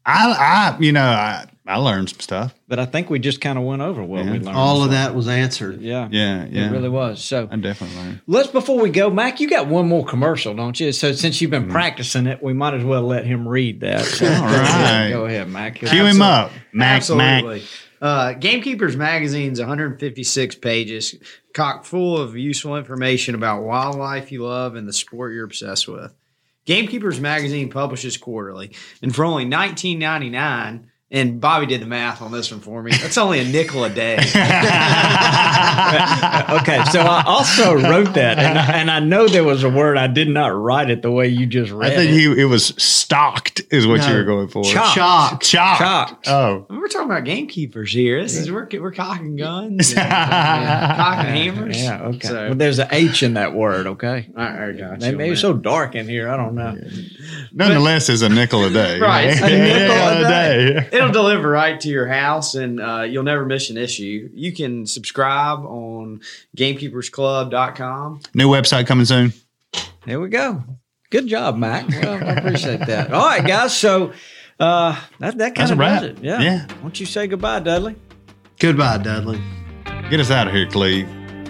I, I you know, I, I learned some stuff. But I think we just kind of went over what yeah. we learned. All of that was answered. Yeah. Yeah, yeah. It really was. So I definitely learned. Let's, before we go, Mac, you got one more commercial, don't you? So since you've been mm-hmm. practicing it, we might as well let him read that. So, all right. Go ahead, Mac. Cue him up, Mac. Absolutely. Mac. Uh, Gamekeepers Magazine's one hundred fifty-six pages, chock full of useful information about wildlife you love and the sport you're obsessed with. Gamekeepers Magazine publishes quarterly, and for only nineteen ninety-nine, and Bobby did the math on this one for me, that's only a nickel a day. Okay, so I also wrote that, and I, and I know there was a word. I did not write it the way you just read it. I think it. You, it was stocked is what no, you were going for. Chocked. Chocked. Chocked. Oh. We're talking about gamekeepers here. This is We're, we're cocking guns. And, yeah, cocking hammers. Yeah, okay. So, well, there's an H in that word, okay? All right, gotcha. They made it so dark in here. I don't know. Nonetheless, but, it's a nickel a day. Right. It's a nickel a day. It'll deliver right to your house, and uh, you'll never miss an issue. You can subscribe on Gamekeepers Club dot com. New website coming soon. There we go. Good job, Mike. Well, I appreciate that. All right, guys. So uh, that, that kind of does it. Yeah. yeah. Why don't you say goodbye, Dudley? Goodbye, Dudley. Get us out of here, Cleve.